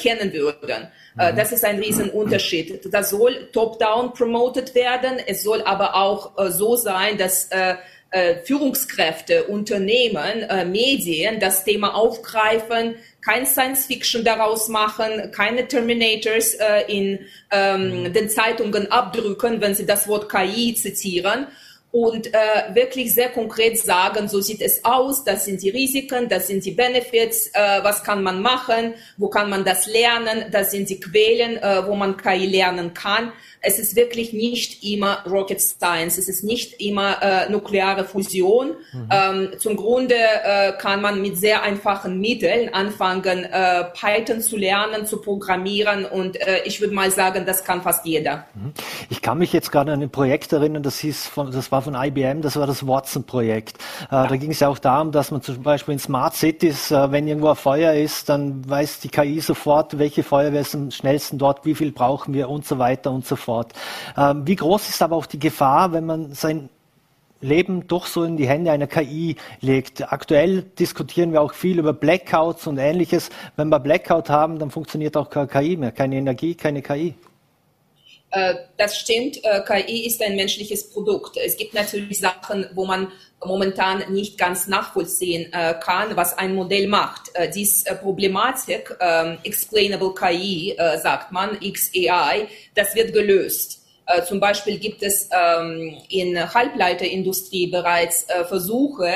kennen würden. Das ist ein Riesenunterschied. Das soll top-down promoted werden. Es soll aber auch so sein, dass Führungskräfte, Unternehmen, Medien das Thema aufgreifen, kein Science-Fiction daraus machen, keine Terminators in den Zeitungen abdrücken, wenn sie das Wort KI zitieren und wirklich sehr konkret sagen, so sieht es aus, das sind die Risiken, das sind die Benefits, was kann man machen, wo kann man das lernen, das sind die Quellen, wo man KI lernen kann. Es ist wirklich nicht immer Rocket Science, es ist nicht immer nukleare Fusion. Zum Grunde kann man mit sehr einfachen Mitteln anfangen, Python zu lernen, zu programmieren und ich würde mal sagen, das kann fast jeder. Ich kann mich jetzt gerade an ein Projekt erinnern, das war von IBM, das war das Watson-Projekt. Da ging es ja auch darum, dass man zum Beispiel in Smart Cities, wenn irgendwo ein Feuer ist, dann weiß die KI sofort, welche Feuerwehr ist am schnellsten dort, wie viel brauchen wir und so weiter und so fort. Wie groß ist aber auch die Gefahr, wenn man sein Leben doch so in die Hände einer KI legt? Aktuell diskutieren wir auch viel über Blackouts und Ähnliches. Wenn wir Blackout haben, dann funktioniert auch keine KI mehr. Keine Energie, keine KI. Das stimmt. KI ist ein menschliches Produkt. Es gibt natürlich Sachen, wo man momentan nicht ganz nachvollziehen kann, was ein Modell macht. Diese Problematik, Explainable KI, sagt man, XAI, das wird gelöst. Zum Beispiel gibt es in Halbleiterindustrie bereits Versuche,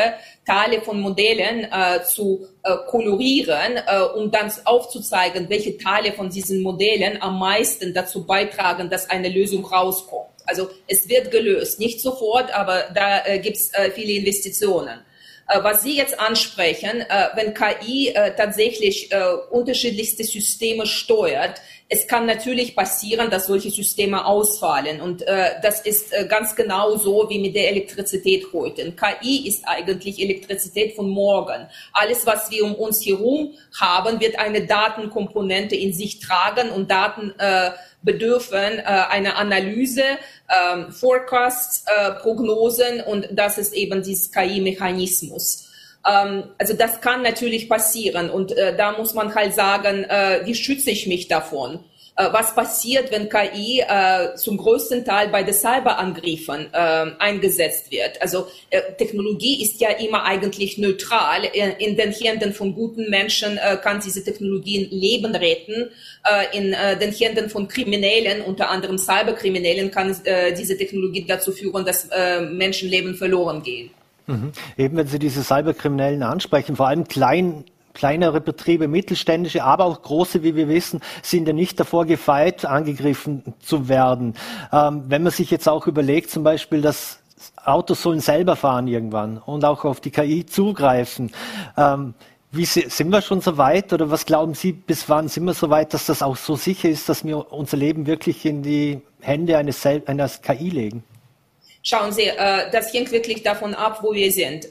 Teile von Modellen zu kolorieren, um dann aufzuzeigen, welche Teile von diesen Modellen am meisten dazu beitragen, dass eine Lösung rauskommt. Also es wird gelöst, nicht sofort, aber da gibt es viele Investitionen. Was Sie jetzt ansprechen, wenn KI tatsächlich unterschiedlichste Systeme steuert, es kann natürlich passieren, dass solche Systeme ausfallen. Und das ist ganz genau so wie mit der Elektrizität heute. KI ist eigentlich Elektrizität von morgen. Alles, was wir um uns herum haben, wird eine Datenkomponente in sich tragen und Daten bedürfen einer Analyse, Forecasts, Prognosen, und das ist eben dieses KI-Mechanismus. Also das kann natürlich passieren, und da muss man halt sagen, wie schütze ich mich davon? Was passiert, wenn KI zum größten Teil bei den Cyberangriffen eingesetzt wird? Also Technologie ist ja immer eigentlich neutral. In den Händen von guten Menschen kann diese Technologie Leben retten. In den Händen von Kriminellen, unter anderem Cyberkriminellen, kann diese Technologie dazu führen, dass Menschenleben verloren gehen. Mhm. Eben wenn Sie diese Cyberkriminellen ansprechen, vor allem kleinere Betriebe, mittelständische, aber auch große, wie wir wissen, sind ja nicht davor gefeit, angegriffen zu werden. Wenn man sich jetzt auch überlegt, zum Beispiel, dass Autos sollen selber fahren irgendwann und auch auf die KI zugreifen. Sind wir schon so weit, oder was glauben Sie, bis wann sind wir so weit, dass das auch so sicher ist, dass wir unser Leben wirklich in die Hände einer KI legen? Schauen Sie, das hängt wirklich davon ab, wo wir sind.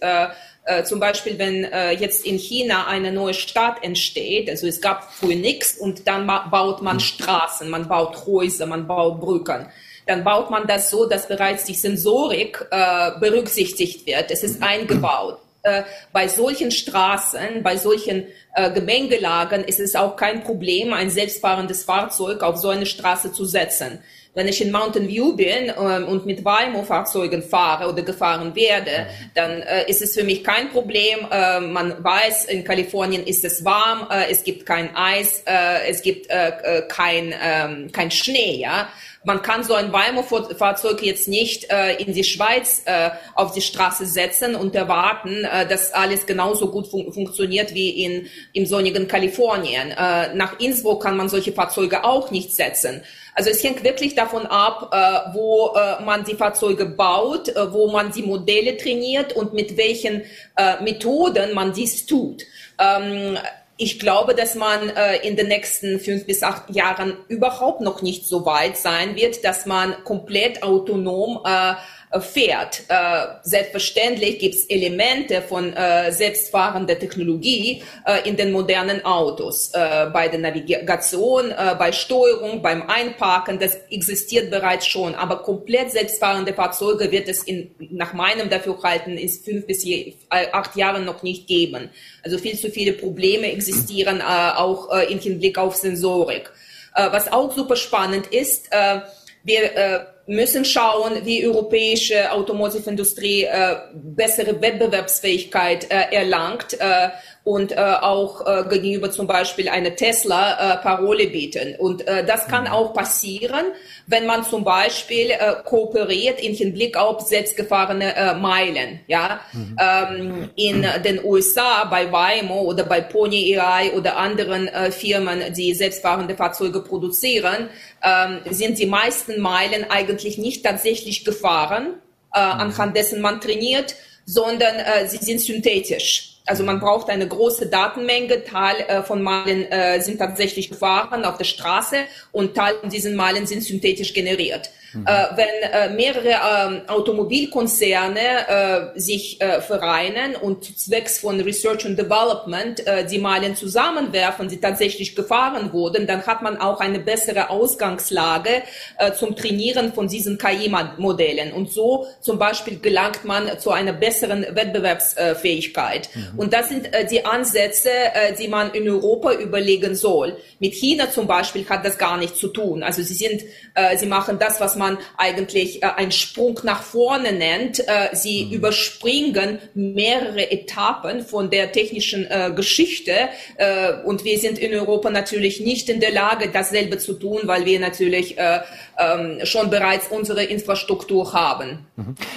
Zum Beispiel, wenn jetzt in China eine neue Stadt entsteht, also es gab früher nichts und dann baut man Straßen, man baut Häuser, man baut Brücken. Dann baut man das so, dass bereits die Sensorik berücksichtigt wird. Es ist eingebaut. Bei solchen Straßen, bei solchen Gemengelagen ist es auch kein Problem, ein selbstfahrendes Fahrzeug auf so eine Straße zu setzen. Wenn ich in Mountain View bin und mit Waymo-Fahrzeugen fahre oder gefahren werde, dann ist es für mich kein Problem. Man weiß, in Kalifornien ist es warm, es gibt kein Eis, es gibt kein Schnee. Ja? Man kann so ein Waymo-Fahrzeug jetzt nicht in die Schweiz auf die Straße setzen und erwarten, dass alles genauso gut funktioniert wie im sonnigen Kalifornien. Nach Innsbruck kann man solche Fahrzeuge auch nicht setzen. Also es hängt wirklich davon ab, wo man die Fahrzeuge baut, wo man die Modelle trainiert und mit welchen Methoden man dies tut. Ich glaube, dass man in den nächsten 5 bis 8 Jahren überhaupt noch nicht so weit sein wird, dass man komplett autonom fährt. Selbstverständlich gibt es Elemente von selbstfahrender Technologie in den modernen Autos. Bei der Navigation, bei Steuerung, beim Einparken, das existiert bereits schon. Aber komplett selbstfahrende Fahrzeuge wird es nach meinem Dafürhalten in 5 bis 8 Jahren noch nicht geben. Also viel zu viele Probleme existieren auch im Hinblick auf Sensorik. Was auch super spannend ist, wir müssen schauen, wie europäische Automotive-Industrie bessere Wettbewerbsfähigkeit erlangt und auch gegenüber zum Beispiel einer Tesla Parole bieten. Und das kann auch passieren, wenn man zum Beispiel kooperiert im Hinblick auf selbstgefahrene Meilen. Ja? Mhm. In den USA bei Waymo oder bei Pony AI oder anderen Firmen, die selbstfahrende Fahrzeuge produzieren, sind die meisten Meilen eigentlich nicht tatsächlich gefahren, anhand dessen man trainiert, sondern sie sind synthetisch. Also man braucht eine große Datenmenge, Teil von Malen sind tatsächlich gefahren auf der Straße und Teil von diesen Malen sind synthetisch generiert. Mhm. Wenn mehrere Automobilkonzerne sich vereinen und zwecks von Research and Development die Malen zusammenwerfen, die tatsächlich gefahren wurden, dann hat man auch eine bessere Ausgangslage zum Trainieren von diesen KI-Modellen. Und so zum Beispiel gelangt man zu einer besseren Wettbewerbsfähigkeit. Mhm. Und das sind die Ansätze, die man in Europa überlegen soll. Mit China zum Beispiel hat das gar nichts zu tun. Also sie machen das, was man eigentlich einen Sprung nach vorne nennt. Sie überspringen mehrere Etappen von der technischen Geschichte. Und wir sind in Europa natürlich nicht in der Lage, dasselbe zu tun, weil wir natürlich schon bereits unsere Infrastruktur haben.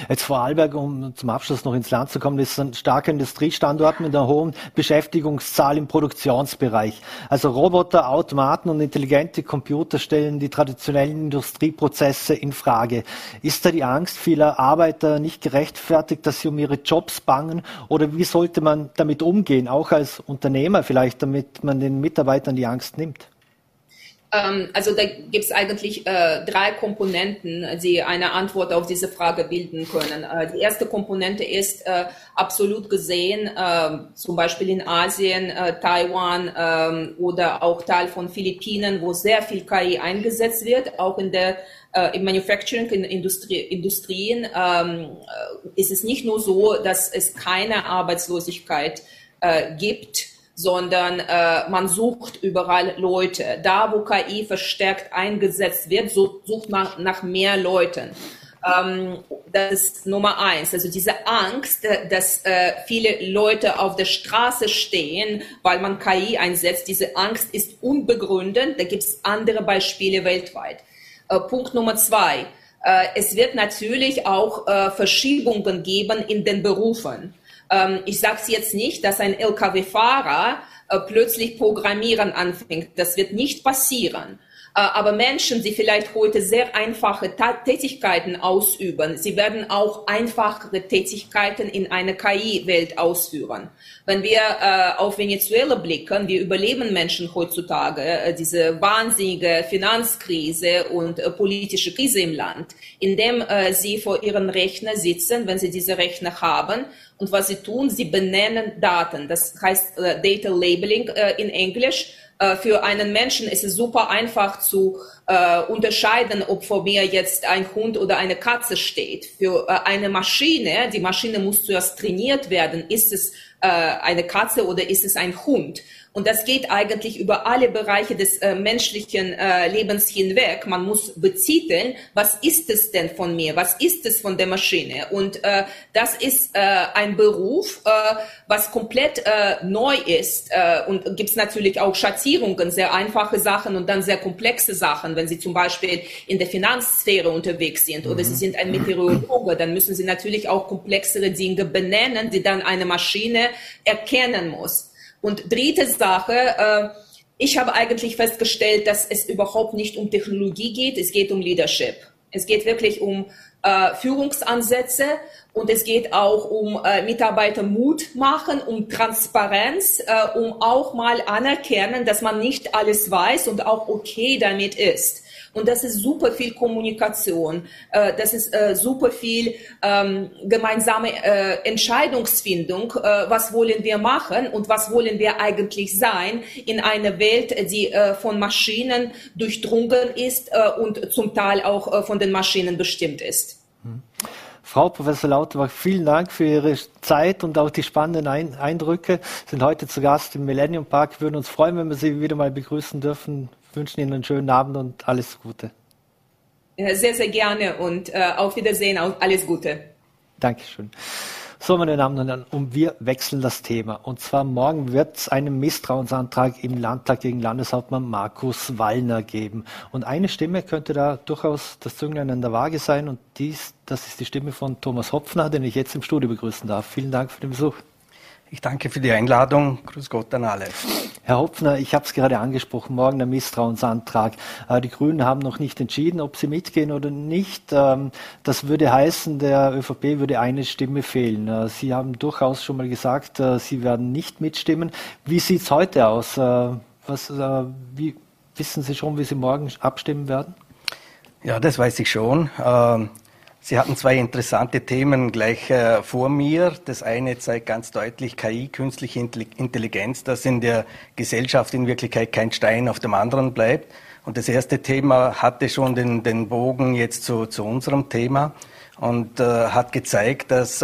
Jetzt Vorarlberg, um zum Abschluss noch ins Land zu kommen, ist ein starker Industriestandort mit einer hohen Beschäftigungszahl im Produktionsbereich. Also Roboter, Automaten und intelligente Computer stellen die traditionellen Industrieprozesse in Frage. Ist da die Angst vieler Arbeiter nicht gerechtfertigt, dass sie um ihre Jobs bangen? Oder wie sollte man damit umgehen, auch als Unternehmer vielleicht, damit man den Mitarbeitern die Angst nimmt? Also da gibt es eigentlich drei Komponenten, die eine Antwort auf diese Frage bilden können. Die erste Komponente ist absolut gesehen, zum Beispiel in Asien, Taiwan oder auch Teil von Philippinen, wo sehr viel KI eingesetzt wird, auch in der im Manufacturing, in Industrien ist es nicht nur so, dass es keine Arbeitslosigkeit gibt, sondern man sucht überall Leute. Da, wo KI verstärkt eingesetzt wird, sucht man nach mehr Leuten. Das ist Nummer eins. Also diese Angst, dass viele Leute auf der Straße stehen, weil man KI einsetzt, diese Angst ist unbegründet. Da gibt es andere Beispiele weltweit. Punkt Nummer zwei. Es wird natürlich auch Verschiebungen geben in den Berufen. Ich sage es jetzt nicht, dass ein Lkw-Fahrer plötzlich Programmieren anfängt. Das wird nicht passieren. Aber Menschen, die vielleicht heute sehr einfache Tätigkeiten ausüben, sie werden auch einfachere Tätigkeiten in einer KI-Welt ausführen. Wenn wir auf Venezuela blicken, wie überleben Menschen heutzutage diese wahnsinnige Finanzkrise und politische Krise im Land, indem sie vor ihren Rechner sitzen, wenn sie diese Rechner haben. Und was sie tun, sie benennen Daten. Das heißt Data Labeling in Englisch. Für einen Menschen ist es super einfach zu unterscheiden, ob vor mir jetzt ein Hund oder eine Katze steht. Für eine Maschine, die Maschine muss zuerst trainiert werden, ist es eine Katze oder ist es ein Hund? Und das geht eigentlich über alle Bereiche des menschlichen Lebens hinweg. Man muss betiteln, was ist es denn von mir? Was ist es von der Maschine? Und das ist ein Beruf, was komplett neu ist. Und gibt's natürlich auch Schattierungen, sehr einfache Sachen und dann sehr komplexe Sachen. Wenn Sie zum Beispiel in der Finanzsphäre unterwegs sind oder Sie sind ein Meteorologe, dann müssen Sie natürlich auch komplexere Dinge benennen, die dann eine Maschine erkennen muss. Und dritte Sache, ich habe eigentlich festgestellt, dass es überhaupt nicht um Technologie geht, es geht um Leadership. Es geht wirklich um Führungsansätze und es geht auch um Mitarbeiter Mut machen, um Transparenz, um auch mal anerkennen, dass man nicht alles weiß und auch okay damit ist. Und das ist super viel Kommunikation, das ist super viel gemeinsame Entscheidungsfindung, was wollen wir machen und was wollen wir eigentlich sein in einer Welt, die von Maschinen durchdrungen ist und zum Teil auch von den Maschinen bestimmt ist. Frau Professor Lauterbach, vielen Dank für Ihre Zeit und auch die spannenden Eindrücke. Sie sind heute zu Gast im Millennium Park. Würden uns freuen, wenn wir Sie wieder mal begrüßen dürfen. Wir wünschen Ihnen einen schönen Abend und alles Gute. Sehr, sehr gerne und auf Wiedersehen, auch alles Gute. Dankeschön. So, meine Damen und Herren, und wir wechseln das Thema. Und zwar morgen wird es einen Misstrauensantrag im Landtag gegen Landeshauptmann Markus Wallner geben. Und eine Stimme könnte da durchaus das Zünglein an der Waage sein. Und das ist die Stimme von Thomas Hopfner, den ich jetzt im Studio begrüßen darf. Vielen Dank für den Besuch. Ich danke für die Einladung. Grüß Gott an alle. Herr Hopfner, ich habe es gerade angesprochen, morgen der Misstrauensantrag. Die Grünen haben noch nicht entschieden, ob sie mitgehen oder nicht. Das würde heißen, der ÖVP würde eine Stimme fehlen. Sie haben durchaus schon mal gesagt, Sie werden nicht mitstimmen. Wie sieht es heute aus? Wissen Sie schon, wie Sie morgen abstimmen werden? Ja, das weiß ich schon. Sie hatten zwei interessante Themen gleich vor mir. Das eine zeigt ganz deutlich KI, künstliche Intelligenz, dass in der Gesellschaft in Wirklichkeit kein Stein auf dem anderen bleibt. Und das erste Thema hatte schon den Bogen jetzt zu unserem Thema und hat gezeigt, dass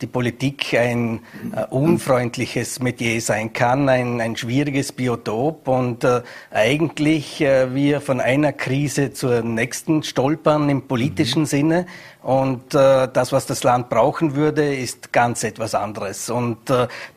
die Politik ein unfreundliches Metier sein kann, ein schwieriges Biotop und eigentlich wir von einer Krise zur nächsten stolpern im politischen Sinne. Und das, was das Land brauchen würde, ist ganz etwas anderes. Und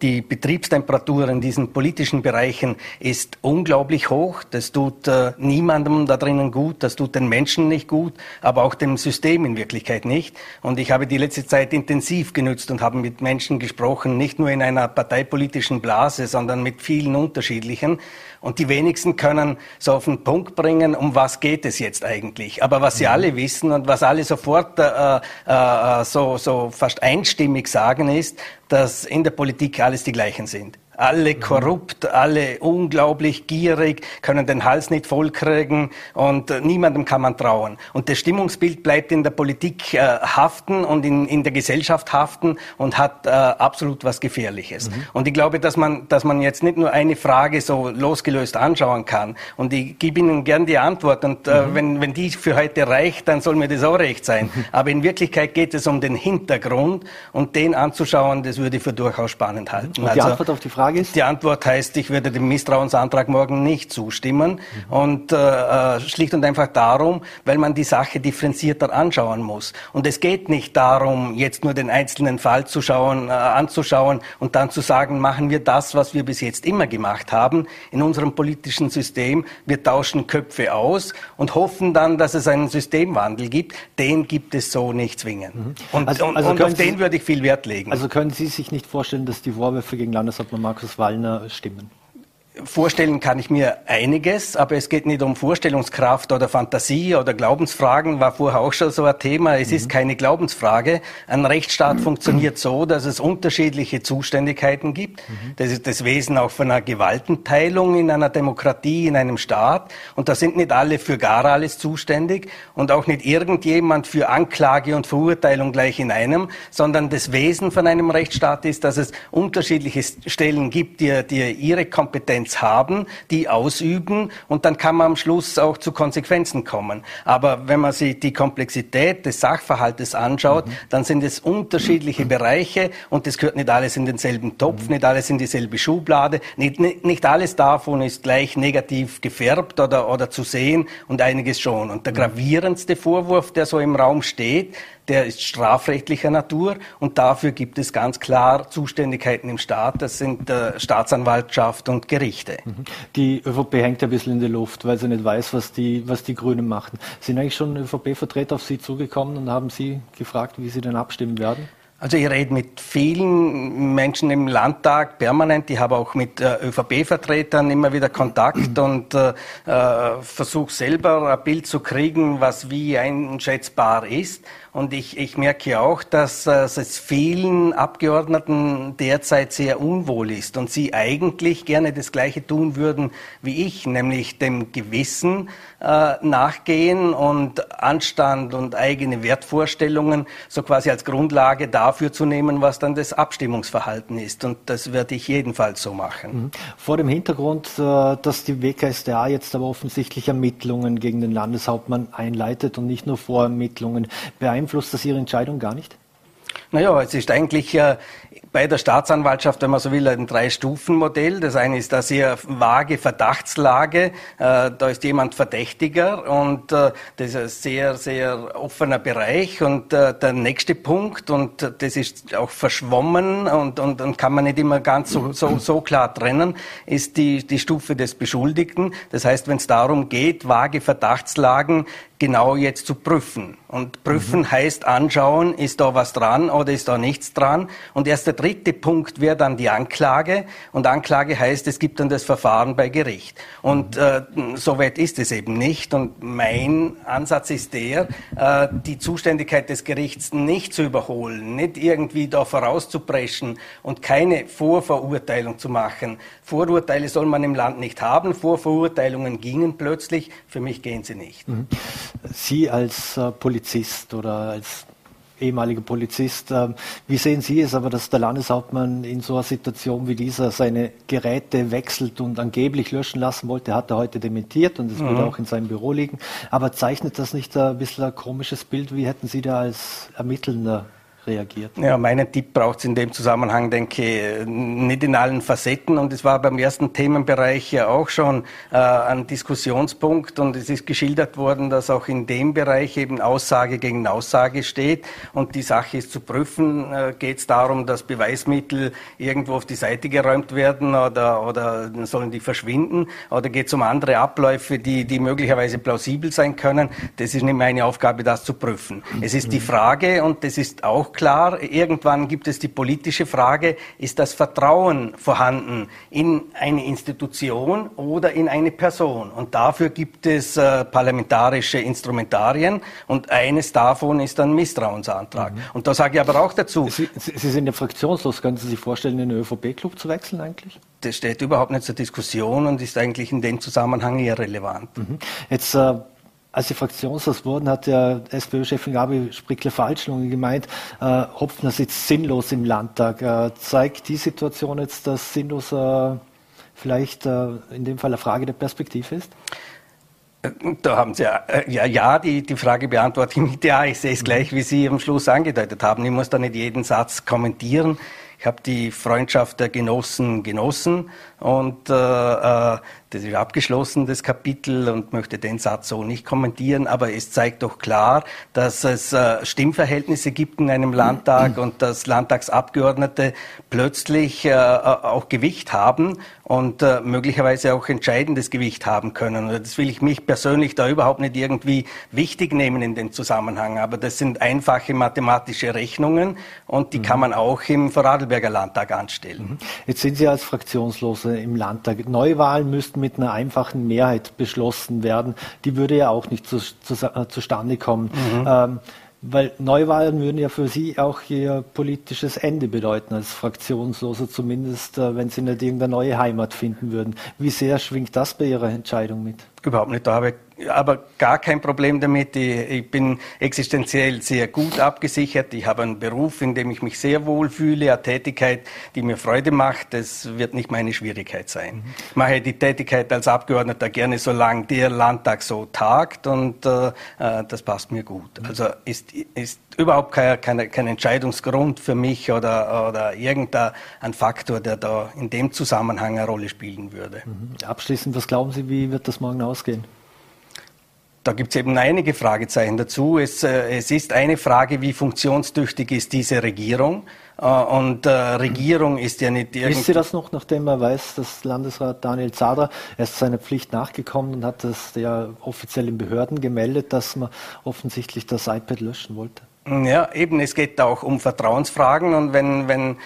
die Betriebstemperatur in diesen politischen Bereichen ist unglaublich hoch. Das tut niemandem da drinnen gut, das tut den Menschen nicht gut, aber auch dem System in Wirklichkeit nicht. Und ich habe die letzte Zeit intensiv genutzt und habe mit Menschen gesprochen, nicht nur in einer parteipolitischen Blase, sondern mit vielen unterschiedlichen. Und die wenigsten können so auf den Punkt bringen, um was geht es jetzt eigentlich. Aber was sie alle wissen und was alle sofort so fast einstimmig sagen ist, dass in der Politik alles die gleichen sind. Alle korrupt, alle unglaublich gierig, können den Hals nicht vollkriegen und niemandem kann man trauen. Und das Stimmungsbild bleibt in der Politik haften und in der Gesellschaft haften und hat absolut was Gefährliches. Und ich glaube, dass man jetzt nicht nur eine Frage so losgelöst anschauen kann. Und ich gebe Ihnen gern die Antwort. Und wenn die für heute reicht, dann soll mir das auch recht sein. Aber in Wirklichkeit geht es um den Hintergrund und den anzuschauen, das würde ich für durchaus spannend halten. Und die Antwort auf die Frage? Die Antwort heißt, ich würde dem Misstrauensantrag morgen nicht zustimmen und schlicht und einfach darum, weil man die Sache differenzierter anschauen muss. Und es geht nicht darum, jetzt nur den einzelnen Fall anzuschauen und dann zu sagen, machen wir das, was wir bis jetzt immer gemacht haben in unserem politischen System. Wir tauschen Köpfe aus und hoffen dann, dass es einen Systemwandel gibt. Den gibt es so nicht zwingend. Und auf den würde ich viel Wert legen. Also können Sie sich nicht vorstellen, dass die Vorwürfe gegen Landeshauptmann Markus Wallner stimmen? Vorstellen kann ich mir einiges, aber es geht nicht um Vorstellungskraft oder Fantasie oder Glaubensfragen, war vorher auch schon so ein Thema. Es ist keine Glaubensfrage. Ein Rechtsstaat funktioniert so, dass es unterschiedliche Zuständigkeiten gibt. Das ist das Wesen auch von einer Gewaltenteilung in einer Demokratie, in einem Staat. Und da sind nicht alle für gar alles zuständig und auch nicht irgendjemand für Anklage und Verurteilung gleich in einem, sondern das Wesen von einem Rechtsstaat ist, dass es unterschiedliche Stellen gibt, die ihre Kompetenz haben, die ausüben und dann kann man am Schluss auch zu Konsequenzen kommen. Aber wenn man sich die Komplexität des Sachverhaltes anschaut, dann sind es unterschiedliche Bereiche und es gehört nicht alles in denselben Topf, nicht alles in dieselbe Schublade, nicht alles davon ist gleich negativ gefärbt oder zu sehen und einiges schon. Und der gravierendste Vorwurf, der so im Raum steht, der ist strafrechtlicher Natur und dafür gibt es ganz klar Zuständigkeiten im Staat. Das sind Staatsanwaltschaft und Gerichte. Die ÖVP hängt ein bisschen in der Luft, weil sie nicht weiß, was die Grünen machen. Sind eigentlich schon ÖVP-Vertreter auf Sie zugekommen und haben Sie gefragt, wie Sie denn abstimmen werden? Also ich rede mit vielen Menschen im Landtag permanent. Ich habe auch mit ÖVP-Vertretern immer wieder Kontakt und versuche selber ein Bild zu kriegen, was wie einschätzbar ist. Und ich merke auch, dass es vielen Abgeordneten derzeit sehr unwohl ist und sie eigentlich gerne das Gleiche tun würden wie ich, nämlich dem Gewissen nachgehen und Anstand und eigene Wertvorstellungen so quasi als Grundlage dafür zu nehmen, was dann das Abstimmungsverhalten ist. Und das werde ich jedenfalls so machen. Vor dem Hintergrund, dass die WKStA jetzt aber offensichtlich Ermittlungen gegen den Landeshauptmann einleitet und nicht nur Vorermittlungen, beeinflusst das Ihre Entscheidung gar nicht? Naja, es ist eigentlich bei der Staatsanwaltschaft, wenn man so will, ein 3-Stufen-Modell. Das eine ist eine sehr vage Verdachtslage. Da ist jemand verdächtiger und das ist ein sehr, sehr offener Bereich. Und der nächste Punkt, und das ist auch verschwommen und kann man nicht immer ganz so klar trennen, ist die Stufe des Beschuldigten. Das heißt, wenn es darum geht, vage Verdachtslagen genau jetzt zu prüfen. Und prüfen heißt anschauen, ist da was dran oder ist da nichts dran. Und erst der dritte Punkt wäre dann die Anklage. Und Anklage heißt, es gibt dann das Verfahren bei Gericht. Und soweit ist es eben nicht. Und mein Ansatz ist der, die Zuständigkeit des Gerichts nicht zu überholen, nicht irgendwie da vorauszupreschen und keine Vorverurteilung zu machen. Vorurteile soll man im Land nicht haben. Vorverurteilungen gingen plötzlich. Für mich gehen sie nicht. Sie als Polizist oder als ehemaliger Polizist. Wie sehen Sie es aber, dass der Landeshauptmann in so einer Situation wie dieser seine Geräte wechselt und angeblich löschen lassen wollte, hat er heute dementiert und es würde auch in seinem Büro liegen. Aber zeichnet das nicht ein bisschen ein komisches Bild? Wie hätten Sie da als Ermittelnder reagiert? Ja, meinen Tipp braucht es in dem Zusammenhang, denke ich, nicht in allen Facetten. Und es war beim ersten Themenbereich ja auch schon ein Diskussionspunkt. Und es ist geschildert worden, dass auch in dem Bereich eben Aussage gegen Aussage steht. Und die Sache ist zu prüfen. Geht es darum, dass Beweismittel irgendwo auf die Seite geräumt werden oder sollen die verschwinden? Oder geht es um andere Abläufe, die möglicherweise plausibel sein können? Das ist nicht meine Aufgabe, das zu prüfen. Es ist die Frage, und das ist auch klar, irgendwann gibt es die politische Frage, ist das Vertrauen vorhanden in eine Institution oder in eine Person? Und dafür gibt es parlamentarische Instrumentarien und eines davon ist ein Misstrauensantrag. Und da sage ich aber auch dazu... Sie sind ja fraktionslos. Können Sie sich vorstellen, in den ÖVP-Club zu wechseln eigentlich? Das steht überhaupt nicht zur Diskussion und ist eigentlich in dem Zusammenhang irrelevant. Jetzt... Als sie fraktionslos wurden, hat der SPÖ-Chefin Gabi Sprickler-Falschlungen gemeint, Hopfner sitzt sinnlos im Landtag. Zeigt die Situation jetzt, dass sinnlos vielleicht in dem Fall eine Frage der Perspektive ist? Da haben Sie ja die Frage beantwortet mit ja. Ich sehe es gleich, wie Sie am Schluss angedeutet haben. Ich muss da nicht jeden Satz kommentieren. Ich habe die Freundschaft der Genossen genossen und das ist abgeschlossen, das Kapitel, und möchte den Satz so nicht kommentieren. Aber es zeigt doch klar, dass es Stimmverhältnisse gibt in einem Landtag und dass Landtagsabgeordnete plötzlich auch Gewicht haben und möglicherweise auch entscheidendes Gewicht haben können. Das will ich mich persönlich da überhaupt nicht irgendwie wichtig nehmen in dem Zusammenhang. Aber das sind einfache mathematische Rechnungen und die kann man auch im Vorarlberger Landtag anstellen. Jetzt sind Sie als Fraktionslose im Landtag. Neuwahlen müssten mit einer einfachen Mehrheit beschlossen werden. Die würde ja auch nicht zustande kommen. Weil Neuwahlen würden ja für Sie auch Ihr politisches Ende bedeuten, als Fraktionsloser zumindest, wenn Sie nicht irgendeine neue Heimat finden würden. Wie sehr schwingt das bei Ihrer Entscheidung mit? Überhaupt nicht. Da habe ich aber gar kein Problem damit. Ich bin existenziell sehr gut abgesichert. Ich habe einen Beruf, in dem ich mich sehr wohl fühle, eine Tätigkeit, die mir Freude macht. Das wird nicht meine Schwierigkeit sein. Ich mache die Tätigkeit als Abgeordneter gerne, solange der Landtag so tagt, und das passt mir gut. Also ist überhaupt kein Entscheidungsgrund für mich oder irgendein Faktor, der da in dem Zusammenhang eine Rolle spielen würde. Abschließend, was glauben Sie, wie wird das morgen ausgehen? Da gibt es eben einige Fragezeichen dazu. Es ist eine Frage, wie funktionstüchtig ist diese Regierung? Und Regierung ist ja nicht irgendwie... Wissen Sie das noch, nachdem man weiß, dass Landesrat Daniel Zader erst seiner Pflicht nachgekommen und hat das der offiziellen Behörden gemeldet, dass man offensichtlich das iPad löschen wollte? Ja, eben, es geht auch um Vertrauensfragen, und wenn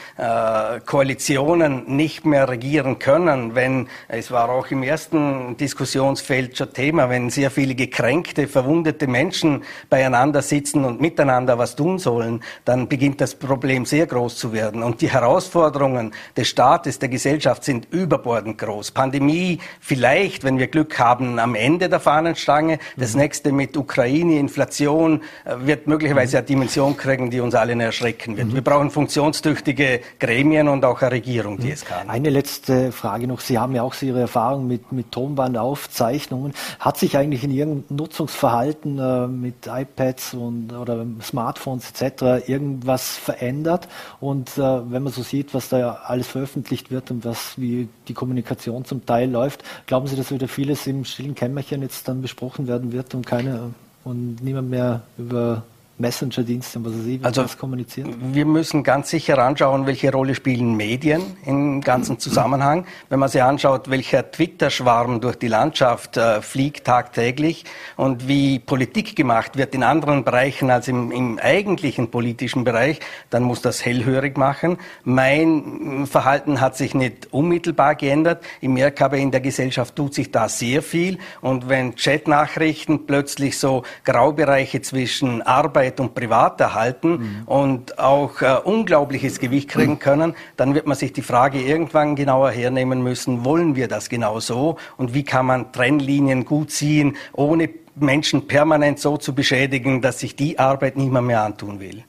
Koalitionen nicht mehr regieren können, es war auch im ersten Diskussionsfeld schon Thema, wenn sehr viele gekränkte, verwundete Menschen beieinander sitzen und miteinander was tun sollen, dann beginnt das Problem sehr groß zu werden. Und die Herausforderungen des Staates, der Gesellschaft sind überbordend groß. Pandemie vielleicht, wenn wir Glück haben, am Ende der Fahnenstange. Das nächste mit Ukraine, Inflation wird möglicherweise Dimension kriegen, die uns allen erschrecken wird. Wir brauchen funktionstüchtige Gremien und auch eine Regierung, die es kann. Eine letzte Frage noch. Sie haben ja auch Ihre Erfahrung mit Tonbandaufzeichnungen. Hat sich eigentlich in Ihrem Nutzungsverhalten mit iPads oder Smartphones etc. irgendwas verändert? Und wenn man so sieht, was da alles veröffentlicht wird und wie die Kommunikation zum Teil läuft, glauben Sie, dass wieder vieles im stillen Kämmerchen jetzt dann besprochen werden wird und niemand mehr über Messenger-Dienste, was Sie das kommuniziert? Wir müssen ganz sicher anschauen, welche Rolle spielen Medien im ganzen Zusammenhang. Wenn man sich anschaut, welcher Twitter-Schwarm durch die Landschaft fliegt tagtäglich und wie Politik gemacht wird in anderen Bereichen als im eigentlichen politischen Bereich, dann muss das hellhörig machen. Mein Verhalten hat sich nicht unmittelbar geändert. Ich merke aber, in der Gesellschaft tut sich da sehr viel. Und wenn Chat-Nachrichten plötzlich so Graubereiche zwischen Arbeit und privat erhalten und auch unglaubliches Gewicht kriegen können, dann wird man sich die Frage irgendwann genauer hernehmen müssen, wollen wir das genau so und wie kann man Trennlinien gut ziehen, ohne Menschen permanent so zu beschädigen, dass sich die Arbeit niemand mehr antun will.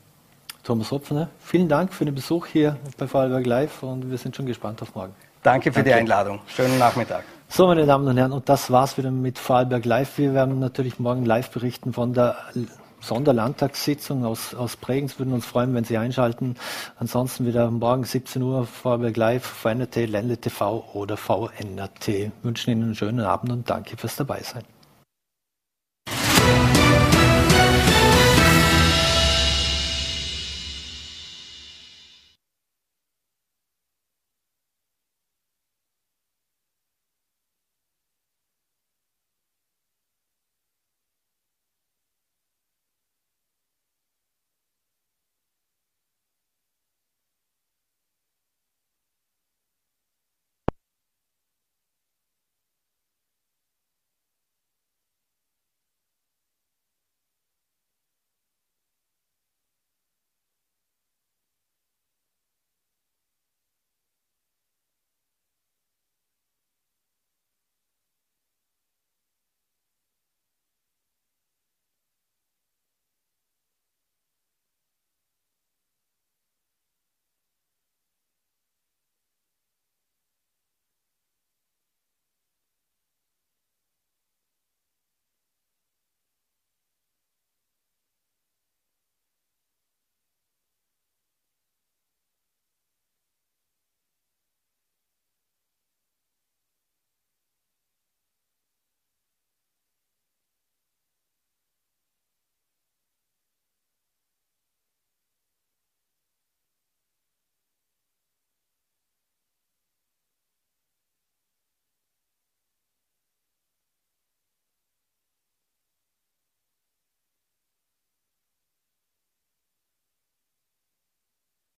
Thomas Hopfner, vielen Dank für den Besuch hier bei Vorarlberg Live und wir sind schon gespannt auf morgen. Danke für die Einladung. Schönen Nachmittag. So, meine Damen und Herren, und das war's wieder mit Vorarlberg Live. Wir werden natürlich morgen live berichten von der Sonderlandtagssitzung aus Bregenz. Würden uns freuen, wenn Sie einschalten. Ansonsten wieder morgen 17 Uhr Vorarlberg Live, VNRT, Ländle TV oder VNRT. Wünschen Ihnen einen schönen Abend und danke fürs Dabeisein.